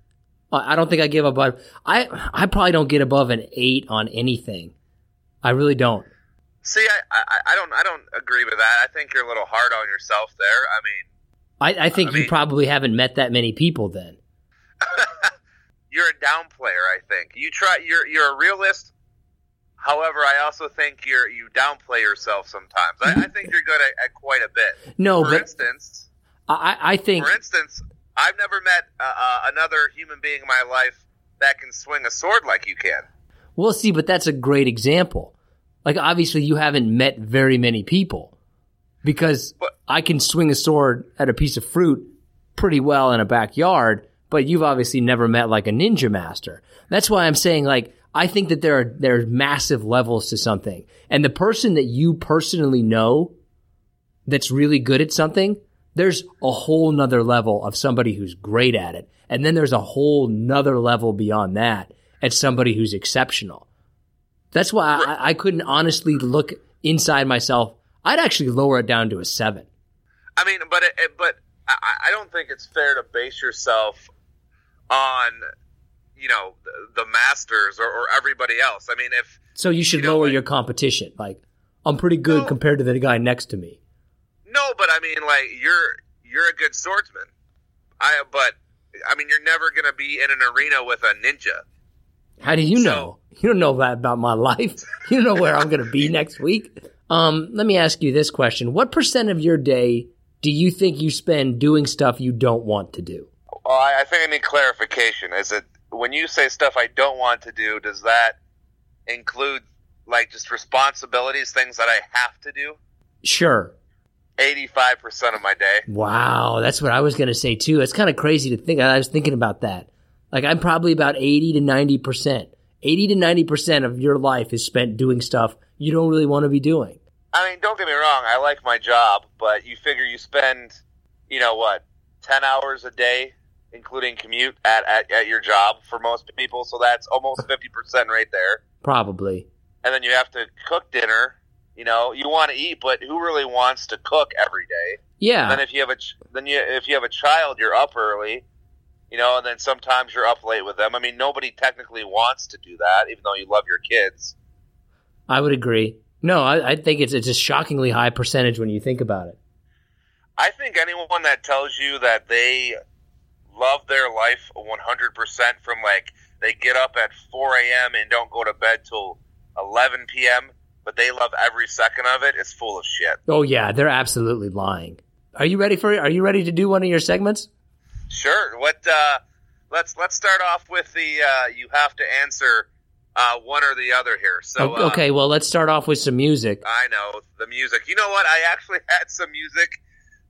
I don't think I give above. I I probably don't get above an eight on anything. I really don't. See, I, I I don't I don't agree with that. I think you're a little hard on yourself there. I mean. I, I think I mean, you probably haven't met that many people then. You're a downplayer, I think. You try. You're you're a realist. However, I also think you're you downplay yourself sometimes. I, I think you're good at, at quite a bit. No, for but instance, I, I think. For instance, I've never met uh, another human being in my life that can swing a sword like you can. Well, see, but that's a great example. Like, obviously, you haven't met very many people because but, I can swing a sword at a piece of fruit pretty well in a backyard, but you've obviously never met like a ninja master. That's why I'm saying, like, I think that there are there's massive levels to something. And the person that you personally know that's really good at something, there's a whole nother level of somebody who's great at it. And then there's a whole nother level beyond that at somebody who's exceptional. That's why I, I couldn't honestly look inside myself. I'd actually lower it down to a seven. I mean, but it, but I don't think it's fair to base yourself on – you know, the masters or, or everybody else. I mean, if... So you should you know, lower like, your competition. Like, I'm pretty good no, compared to the guy next to me. No, but I mean, like, you're you're a good swordsman. I But, I mean, you're never going to be in an arena with a ninja. How do you so, know? You don't know that about my life. You don't know where I'm going to be next week. Um, let me ask you this question. What percent of your day do you think you spend doing stuff you don't want to do? Well, I, I think I need clarification. Is it... When you say stuff I don't want to do, does that include, like, just responsibilities, things that I have to do? Sure. eighty-five percent of my day. Wow, that's what I was going to say, too. It's kind of crazy to think. I was thinking about that. Like, I'm probably about eighty to ninety percent. eighty to ninety percent of your life is spent doing stuff you don't really want to be doing. I mean, don't get me wrong. I like my job, but you figure you spend, you know what, ten hours a day including commute at, at, at your job for most people. So that's almost fifty percent right there. Probably. And then you have to cook dinner. You know, you want to eat, but who really wants to cook every day? Yeah. And then if you have a, then you, if you have a child, you're up early, you know, and then sometimes you're up late with them. I mean, nobody technically wants to do that, even though you love your kids. I would agree. No, I, I think it's, it's a shockingly high percentage when you think about it. I think anyone that tells you that they love their life one hundred percent from, like, they get up at four a.m. and don't go to bed till eleven p.m., but they love every second of it, is full of shit. Oh, yeah, they're absolutely lying. Are you ready for it? Are you ready to do one of your segments? Sure. What? Uh, let's let's start off with the uh, you have to answer uh, one or the other here. So uh, okay, well, let's start off with some music. I know, the music. You know what? I actually had some music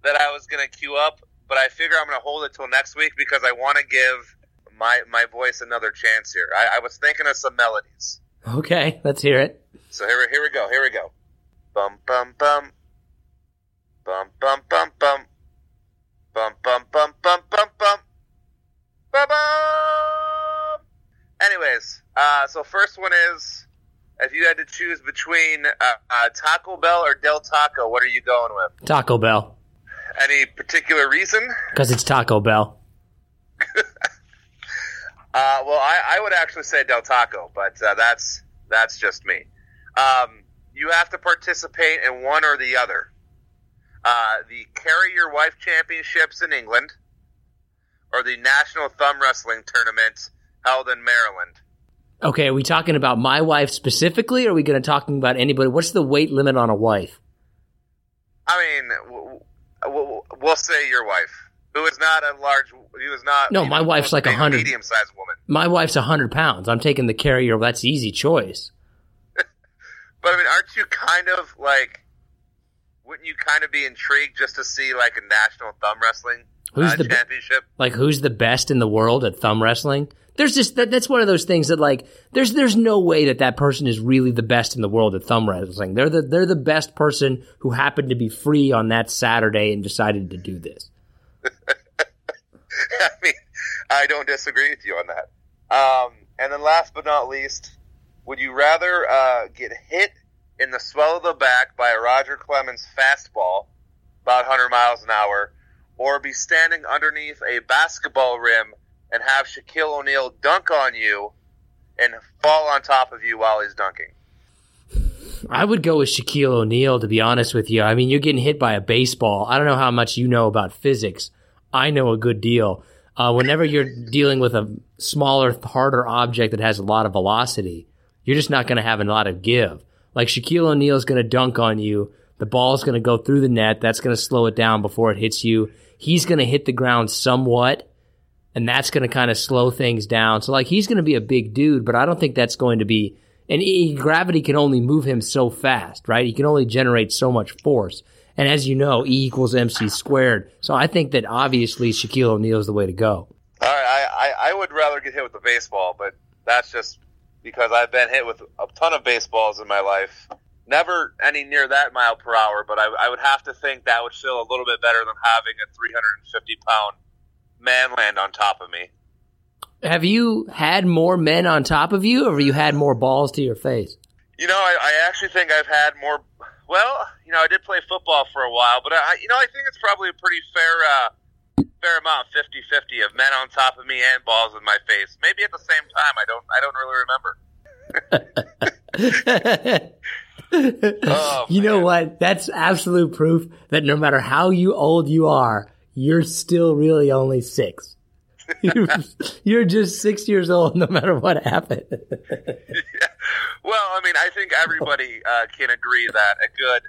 that I was going to queue up, but I figure I'm going to hold it till next week because I want to give my my voice another chance here. I, I was thinking of some melodies. Okay, let's hear it. So here, here we go, here we go. Bum, bum, bum. Bum, bum, bum, bum. Bum, bum, bum, bum, bum, bum. Ba-bum! Anyways, uh, so first one is, if you had to choose between uh, uh, Taco Bell or Del Taco, what are you going with? Taco Bell. Any particular reason? Because it's Taco Bell. uh, well, I, I would actually say Del Taco, but uh, that's that's just me. Um, you have to participate in one or the other. Uh, the Carry Your Wife Championships in England or the National Thumb Wrestling Tournament held in Maryland. Okay, are we talking about my wife specifically, or are we going to talking about anybody? What's the weight limit on a wife? I mean... W- We'll say your wife, who is not a large, who is not. No, my know, wife's like a hundred, medium-sized woman. My wife's a hundred pounds. I'm taking the carrier. That's easy choice. But I mean, aren't you kind of like? Wouldn't you kind of be intrigued just to see like a national thumb wrestling who's uh, the, championship? Like, who's the best in the world at thumb wrestling? There's just that, that's one of those things that like there's there's no way that that person is really the best in the world at thumb wrestling. They're the they're the best person who happened to be free on that Saturday and decided to do this. I mean, I don't disagree with you on that. Um, and then last but not least, would you rather uh, get hit in the swell of the back by a Roger Clemens fastball about one hundred miles an hour, or be standing underneath a basketball rim and have Shaquille O'Neal dunk on you and fall on top of you while he's dunking? I would go with Shaquille O'Neal, to be honest with you. I mean, you're getting hit by a baseball. I don't know how much you know about physics. I know a good deal. Uh, whenever you're dealing with a smaller, harder object that has a lot of velocity, you're just not going to have a lot of give. Like Shaquille O'Neal is going to dunk on you. The ball's going to go through the net. That's going to slow it down before it hits you. He's going to hit the ground somewhat, and that's going to kind of slow things down. So, like, he's going to be a big dude, but I don't think that's going to be – and he, gravity can only move him so fast, right? He can only generate so much force. And as you know, E equals M C squared. So I think that obviously Shaquille O'Neal is the way to go. All right, I, I, I would rather get hit with a baseball, but that's just because I've been hit with a ton of baseballs in my life. Never any near that mile per hour, but I, I would have to think that would feel a little bit better than having a three hundred fifty pound man land on top of me. Have you had more men on top of you, or have you had more balls to your face? You know, I, I actually think I've had more. Well, you know, I did play football for a while, but I, you know, I think it's probably a pretty fair, uh, fair amount, fifty-fifty of men on top of me and balls in my face. Maybe at the same time. I don't, I don't really remember. Oh, you know what? That's absolute proof that no matter how you old you are, you're still really only six. You're just six years old no matter what happened. Yeah. Well, I mean, I think everybody uh, can agree that a good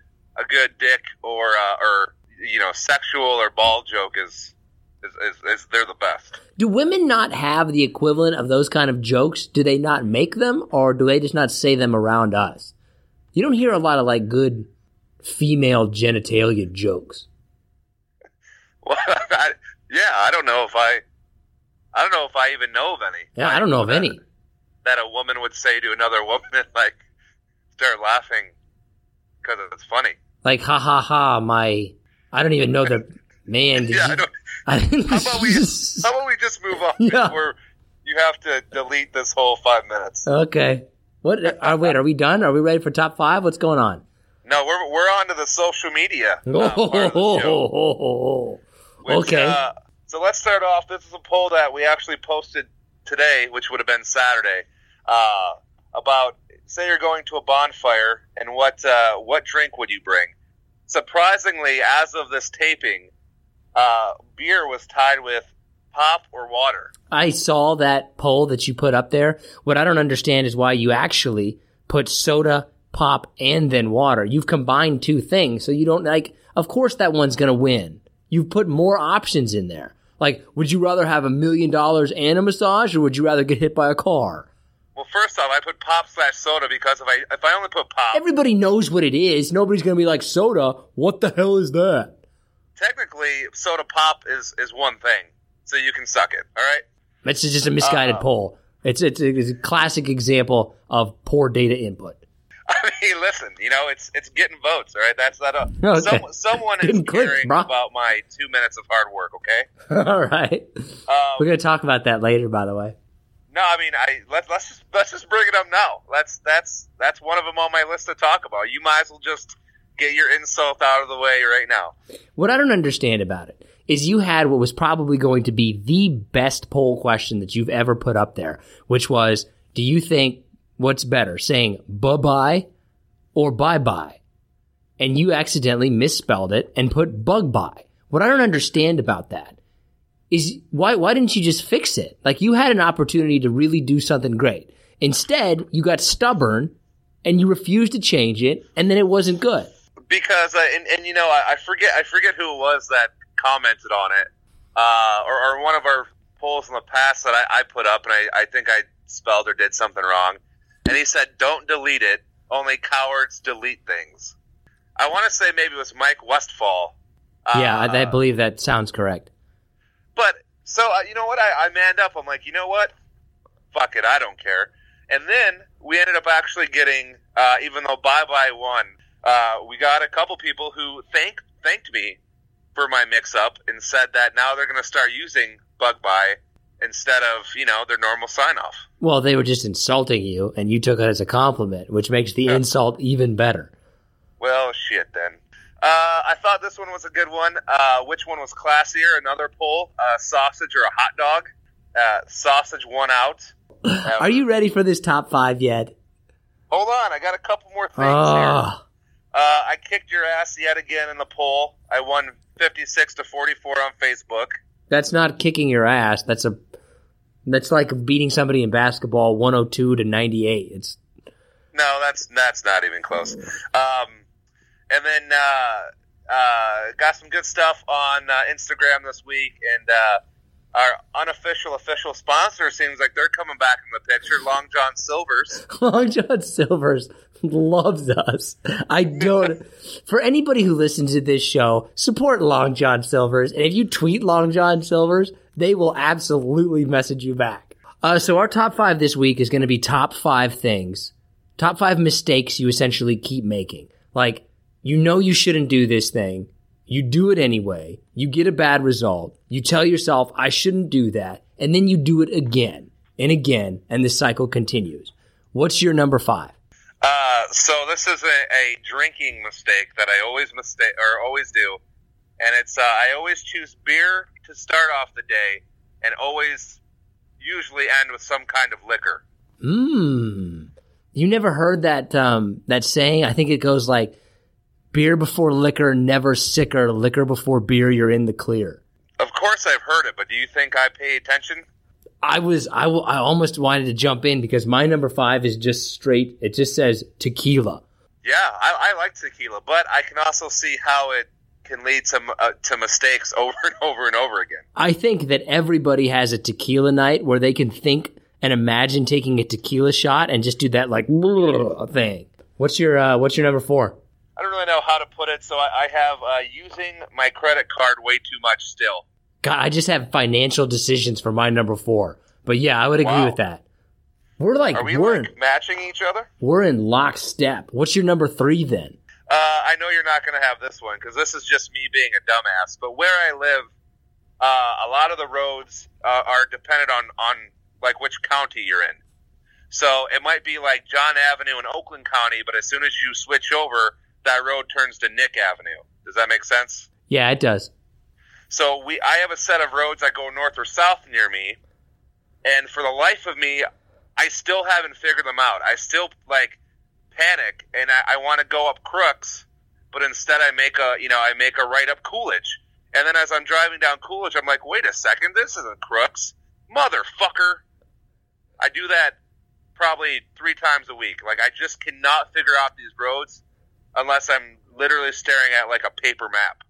a good dick or uh, or you know, sexual or ball joke is is, is is they're the best. Do women not have the equivalent of those kind of jokes? Do they not make them, or do they just not say them around us? You don't hear a lot of, like, good female genitalia jokes. Well, I, yeah, I don't know if I – I don't know if I even know of any. Yeah, I don't know of any. That a woman would say to another woman and, like, start laughing because it's funny. Like, ha, ha, ha, my – I don't even know the – man. Did yeah, you, I don't I, – how, about we, how about we just move on? Yeah. We're, you have to delete this whole five minutes. Okay. What? Are, wait, are we done? Are we ready for top five? What's going on? No, we're we're on to the social media. Uh, oh, oh, oh, oh, oh. Which, okay. Uh, so let's start off. This is a poll that we actually posted today, which would have been Saturday, uh, about, say you're going to a bonfire, and what uh, what drink would you bring? Surprisingly, as of this taping, uh, beer was tied with pop or water. I saw that poll that you put up there. What I don't understand is why you actually put soda, pop, and then water. You've combined two things, so you don't, like, of course that one's going to win. You've put more options in there. Like, would you rather have a million dollars and a massage, or would you rather get hit by a car? Well, first off, I put pop slash soda because if I if I only put pop... Everybody knows what it is. Nobody's going to be like, soda, what the hell is that? Technically, soda pop is, is one thing. So you can suck it, all right? That's just a misguided uh, poll. It's, it's it's a classic example of poor data input. I mean, listen, you know, it's it's getting votes, all right? That's not a okay. some, someone getting is clicks, caring bro. about my two minutes of hard work, okay? All right, um, we're gonna talk about that later, by the way. No, I mean, I let's let's just let's just bring it up now. That's that's that's one of them on my list to talk about. You might as well just get your insult out of the way right now. What I don't understand about it is you had what was probably going to be the best poll question that you've ever put up there, which was, do you think what's better, saying buh-bye or bye-bye? And you accidentally misspelled it and put bug-bye. What I don't understand about that is why why didn't you just fix it? Like, you had an opportunity to really do something great. Instead, you got stubborn and you refused to change it, and then it wasn't good. Because, uh, and, and you know, I, I forget I forget who it was that commented on it, uh, or, or one of our polls in the past that I, I put up, and I, I think I spelled or did something wrong, and he said, don't delete it, only cowards delete things. I want to say maybe it was Mike Westfall. Uh, yeah, I, I believe that sounds correct. But, so, uh, you know what, I, I manned up, I'm like, you know what, fuck it, I don't care. And then, we ended up actually getting, uh, even though bye-bye won, uh, we got a couple people who thank, thanked me for my mix-up and said that now they're going to start using bug-bye instead of, you know, their normal sign-off. Well, they were just insulting you, and you took it as a compliment, which makes the yeah. insult even better. Well, shit, then. Uh, I thought this one was a good one. Uh, which one was classier? Another poll, uh, sausage or a hot dog? Uh, sausage won out. Um, Are you ready for this top five yet? Hold on, I got a couple more things oh. here. Uh, I kicked your ass yet again in the poll. I won fifty-six to forty-four on Facebook. That's not kicking your ass. That's a that's like beating somebody in basketball one oh two to ninety-eight. It's No, that's that's not even close. Um, and then uh, uh, got some good stuff on uh, Instagram this week, and uh, our unofficial official sponsor seems like they're coming back in the picture. Long John Silvers. Long John Silvers loves us. I don't. For anybody who listens to this show, support Long John Silvers, and if you tweet Long John Silvers, they will absolutely message you back. Uh, so our top five this week is going to be top five things. Top five mistakes you essentially keep making. Like, you know you shouldn't do this thing. You do it anyway. You get a bad result. You tell yourself, I shouldn't do that. And then you do it again and again, and the cycle continues. What's your number five? Uh, so this is a, a drinking mistake that I always mistake or always do. And it's uh, I always choose beer to start off the day and always usually end with some kind of liquor. Mmm. You never heard that um, that saying? I think it goes like, beer before liquor, never sicker. Liquor before beer, you're in the clear. Of course I've heard it, but do you think I pay attention? I was, I, w- I almost wanted to jump in because my number five is just straight, it just says tequila. Yeah, I, I like tequila, but I can also see how it can lead to, uh, to mistakes over and over and over again. I think that everybody has a tequila night where they can think and imagine taking a tequila shot and just do that like thing. What's your uh, what's your number four? I don't really know how to put it, so I, I have uh, using my credit card way too much still. God, I just have financial decisions for my number four. But yeah, I would agree wow. with that. We're like Are we we're like in, matching each other? We're in lockstep. What's your number three then? Uh, I know you're not going to have this one because this is just me being a dumbass. But where I live, uh, a lot of the roads uh, are dependent on on. like which county you're in. So it might be like John Avenue in Oakland County, but as soon as you switch over, that road turns to Nick Avenue. Does that make sense? Yeah, it does. So we, I have a set of roads that go north or south near me, and for the life of me, I still haven't figured them out. I still, like, panic, and I, I want to go up Crooks, but instead I make a, you know, I make a right up Coolidge. And then as I'm driving down Coolidge, I'm like, wait a second, this isn't Crooks. Motherfucker. I do that probably three times a week. Like, I just cannot figure out these roads unless I'm literally staring at, like, a paper map.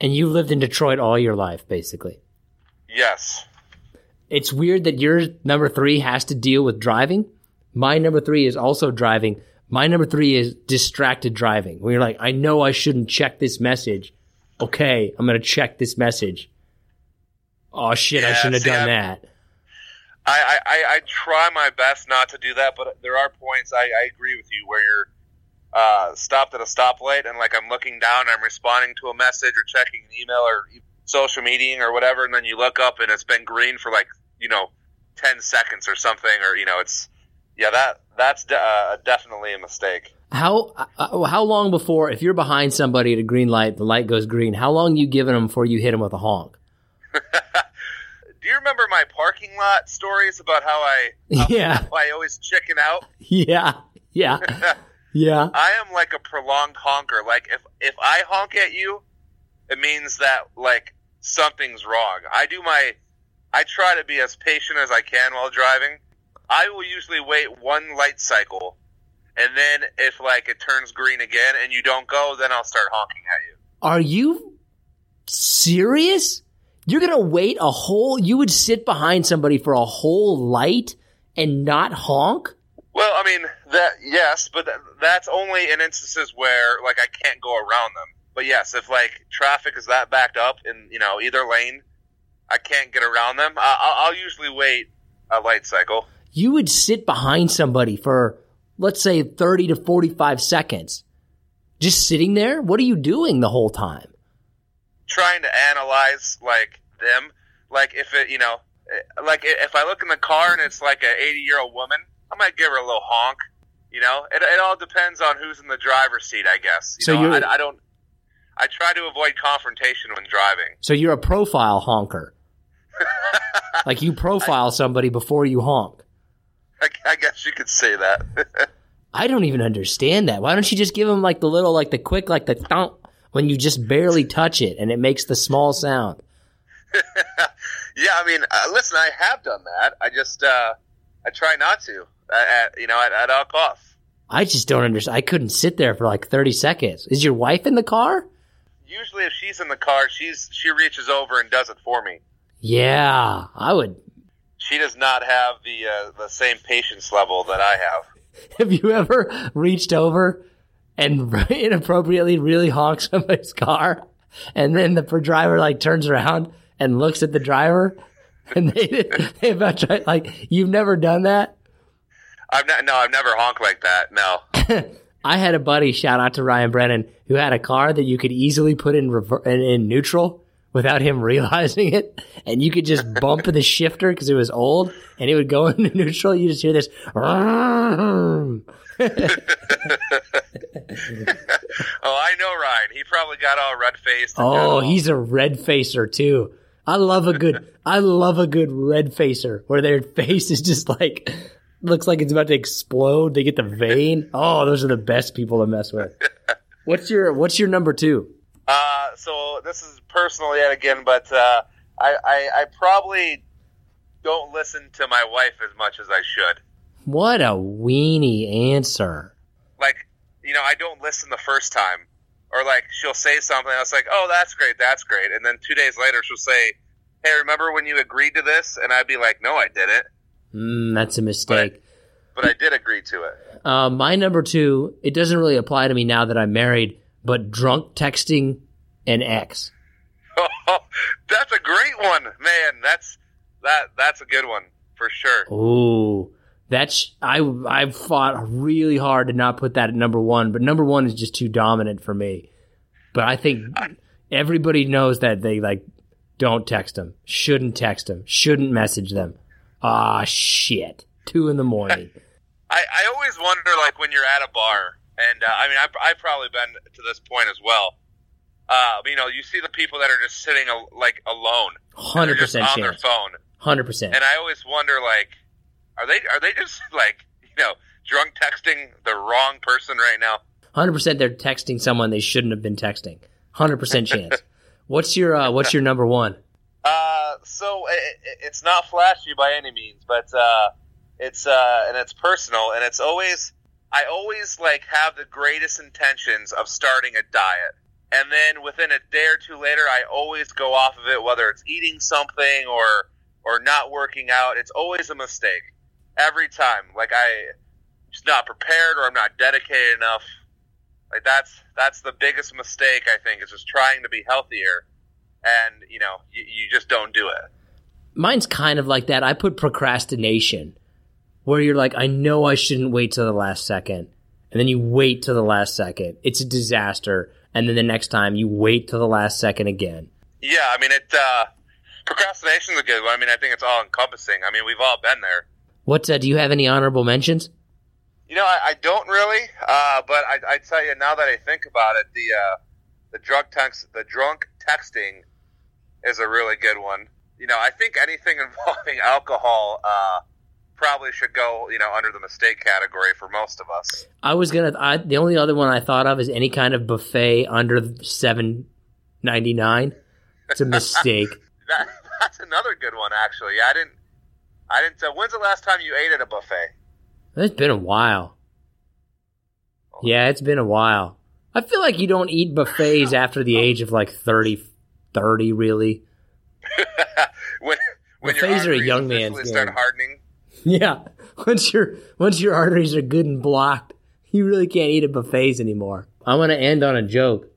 And you lived in Detroit all your life, basically. Yes. It's weird that your number three has to deal with driving. My number three is also driving. My number three is distracted driving. Where you're like, I know I shouldn't check this message. Okay, I'm going to check this message. Oh, shit, yeah, I shouldn't have see, done I'm- that. I, I, I try my best not to do that, but there are points I, I agree with you where you're uh, stopped at a stoplight and like I'm looking down, I'm responding to a message or checking an email or social meeting or whatever, and then you look up and it's been green for like, you know, ten seconds or something, or, you know, it's, yeah, that that's de- uh, definitely a mistake. How uh, how long before, if you're behind somebody at a green light, the light goes green, how long you giving them before you hit them with a honk? Do you remember my parking lot stories about how I how yeah. I always chicken out? Yeah, yeah, yeah. I am like a prolonged honker. Like, if, if I honk at you, it means that, like, something's wrong. I do my – I try to be as patient as I can while driving. I will usually wait one light cycle, and then if, like, it turns green again and you don't go, then I'll start honking at you. Are you serious? You're going to wait a whole – you would sit behind somebody for a whole light and not honk? Well, I mean, that yes, but that, that's only in instances where, like, I can't go around them. But, yes, if, like, traffic is that backed up in, you know, either lane, I can't get around them, I, I'll usually wait a light cycle. You would sit behind somebody for, let's say, thirty to forty-five seconds just sitting there? What are you doing the whole time? Trying to analyze, like, them. Like, if it, you know, like, if I look in the car and it's, like, an eighty-year-old woman, I might give her a little honk, you know? It, it all depends on who's in the driver's seat, I guess. You so know, I, I don't – I try to avoid confrontation when driving. So you're a profile honker. Like, you profile I, somebody before you honk. I, I guess you could say that. I don't even understand that. Why don't you just give them, like, the little, like, the quick, like, the thump? When you just barely touch it and it makes the small sound. Yeah, I mean, uh, listen, I have done that. I just, uh, I try not to, uh, at, you know, at, at all costs. I just don't understand. I couldn't sit there for like thirty seconds. Is your wife in the car? Usually if she's in the car, she's she reaches over and does it for me. Yeah, I would. She does not have the uh, the same patience level that I have. Have you ever reached over and inappropriately really honks somebody's car, and then the driver like turns around and looks at the driver, and they they about tried, like, you've never done that? I've not. No, I've never honked like that. No. I had a buddy, shout out to Ryan Brennan, who had a car that you could easily put in rever- in, in neutral without him realizing it, and you could just bump the shifter because it was old, and it would go into neutral. You just hear this. Oh, I know Ryan. He probably got all red-faced. Oh, he's a red-facer too. I love a good. I love a good red-facer where their face is just like. Looks like it's about to explode. They get the vein. Oh, those are the best people to mess with. What's your What's your number two? Uh, so this is personal yet again, but uh, I, I I probably don't listen to my wife as much as I should. What a weenie answer! Like, you know, I don't listen the first time, or like she'll say something. I was like, oh, that's great, that's great, and then two days later she'll say, hey, remember when you agreed to this? And I'd be like, no, I didn't. Mm, that's a mistake. But I, but I did agree to it. Uh, my number two, it doesn't really apply to me now that I'm married, but drunk texting an ex. Oh, that's a great one, man. That's that. That's a good one for sure. Ooh, that's I. I've fought really hard to not put that at number one, but number one is just too dominant for me. But I think I, everybody knows that they like don't text them, shouldn't text them, shouldn't message them. Ah, shit. Two in the morning. I, I always wonder, like, when you're at a bar, and, uh, I mean, I've, I've probably been to this point as well. Uh, you know, you see the people that are just sitting, a, like, alone. one hundred percent just on chance. Their phone. one hundred percent. And I always wonder, like, are they are they just, like, you know, drunk texting the wrong person right now? one hundred percent they're texting someone they shouldn't have been texting. one hundred percent chance. What's your uh, what's your number one? Uh, so it, it's not flashy by any means, but, uh, it's, uh, and it's personal, and it's always, I always like have the greatest intentions of starting a diet. And then within a day or two later, I always go off of it, whether it's eating something or, or not working out. It's always a mistake every time. Like I just not prepared or I'm not dedicated enough. Like that's, that's the biggest mistake I think is just trying to be healthier. And, you know, you, you just don't do it. Mine's kind of like that. I put procrastination, where you're like, I know I shouldn't wait till the last second. And then you wait till the last second. It's a disaster. And then the next time you wait till the last second again. Yeah, I mean, it. Uh, procrastination is a good one. I mean, I think it's all encompassing. I mean, we've all been there. What, uh, do you have any honorable mentions? You know, I, I don't really. Uh, but I, I tell you, now that I think about it, the uh, the drug text, the drunk texting is a really good one. You know, I think anything involving alcohol uh, probably should go, you know, under the mistake category for most of us. I was gonna. I, the only other one I thought of is any kind of buffet under seven ninety-nine. It's a mistake. that, that's another good one, actually. I didn't. I didn't. Uh, when's the last time you ate at a buffet? It's been a while. Oh. Yeah, it's been a while. I feel like you don't eat buffets after the age of like thirty, thirty really. when when buffets your are a young man's game. Start hardening. Yeah, once your once your arteries are good and blocked, you really can't eat at buffets anymore. I want to end on a joke.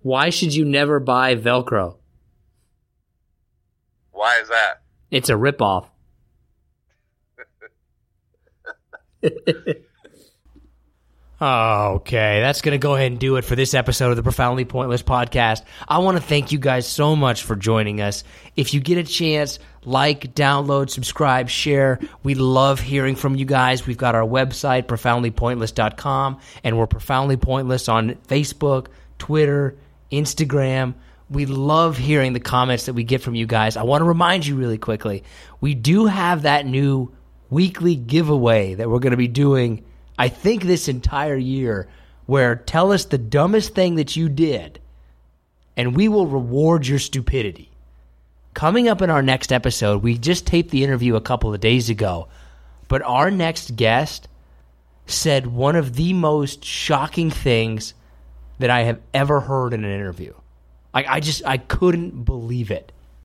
Why should you never buy Velcro? Why is that? It's a ripoff. Okay, that's going to go ahead and do it for this episode of the Profoundly Pointless Podcast. I want to thank you guys so much for joining us. If you get a chance, like, download, subscribe, share. We love hearing from you guys. We've got our website, profoundly pointless dot com, and we're Profoundly Pointless on Facebook, Twitter, Instagram. We love hearing the comments that we get from you guys. I want to remind you really quickly, we do have that new weekly giveaway that we're going to be doing, I think, this entire year, where tell us the dumbest thing that you did and we will reward your stupidity. Coming up in our next episode, we just taped the interview a couple of days ago, but our next guest said one of the most shocking things that I have ever heard in an interview. I, I just, I couldn't believe it.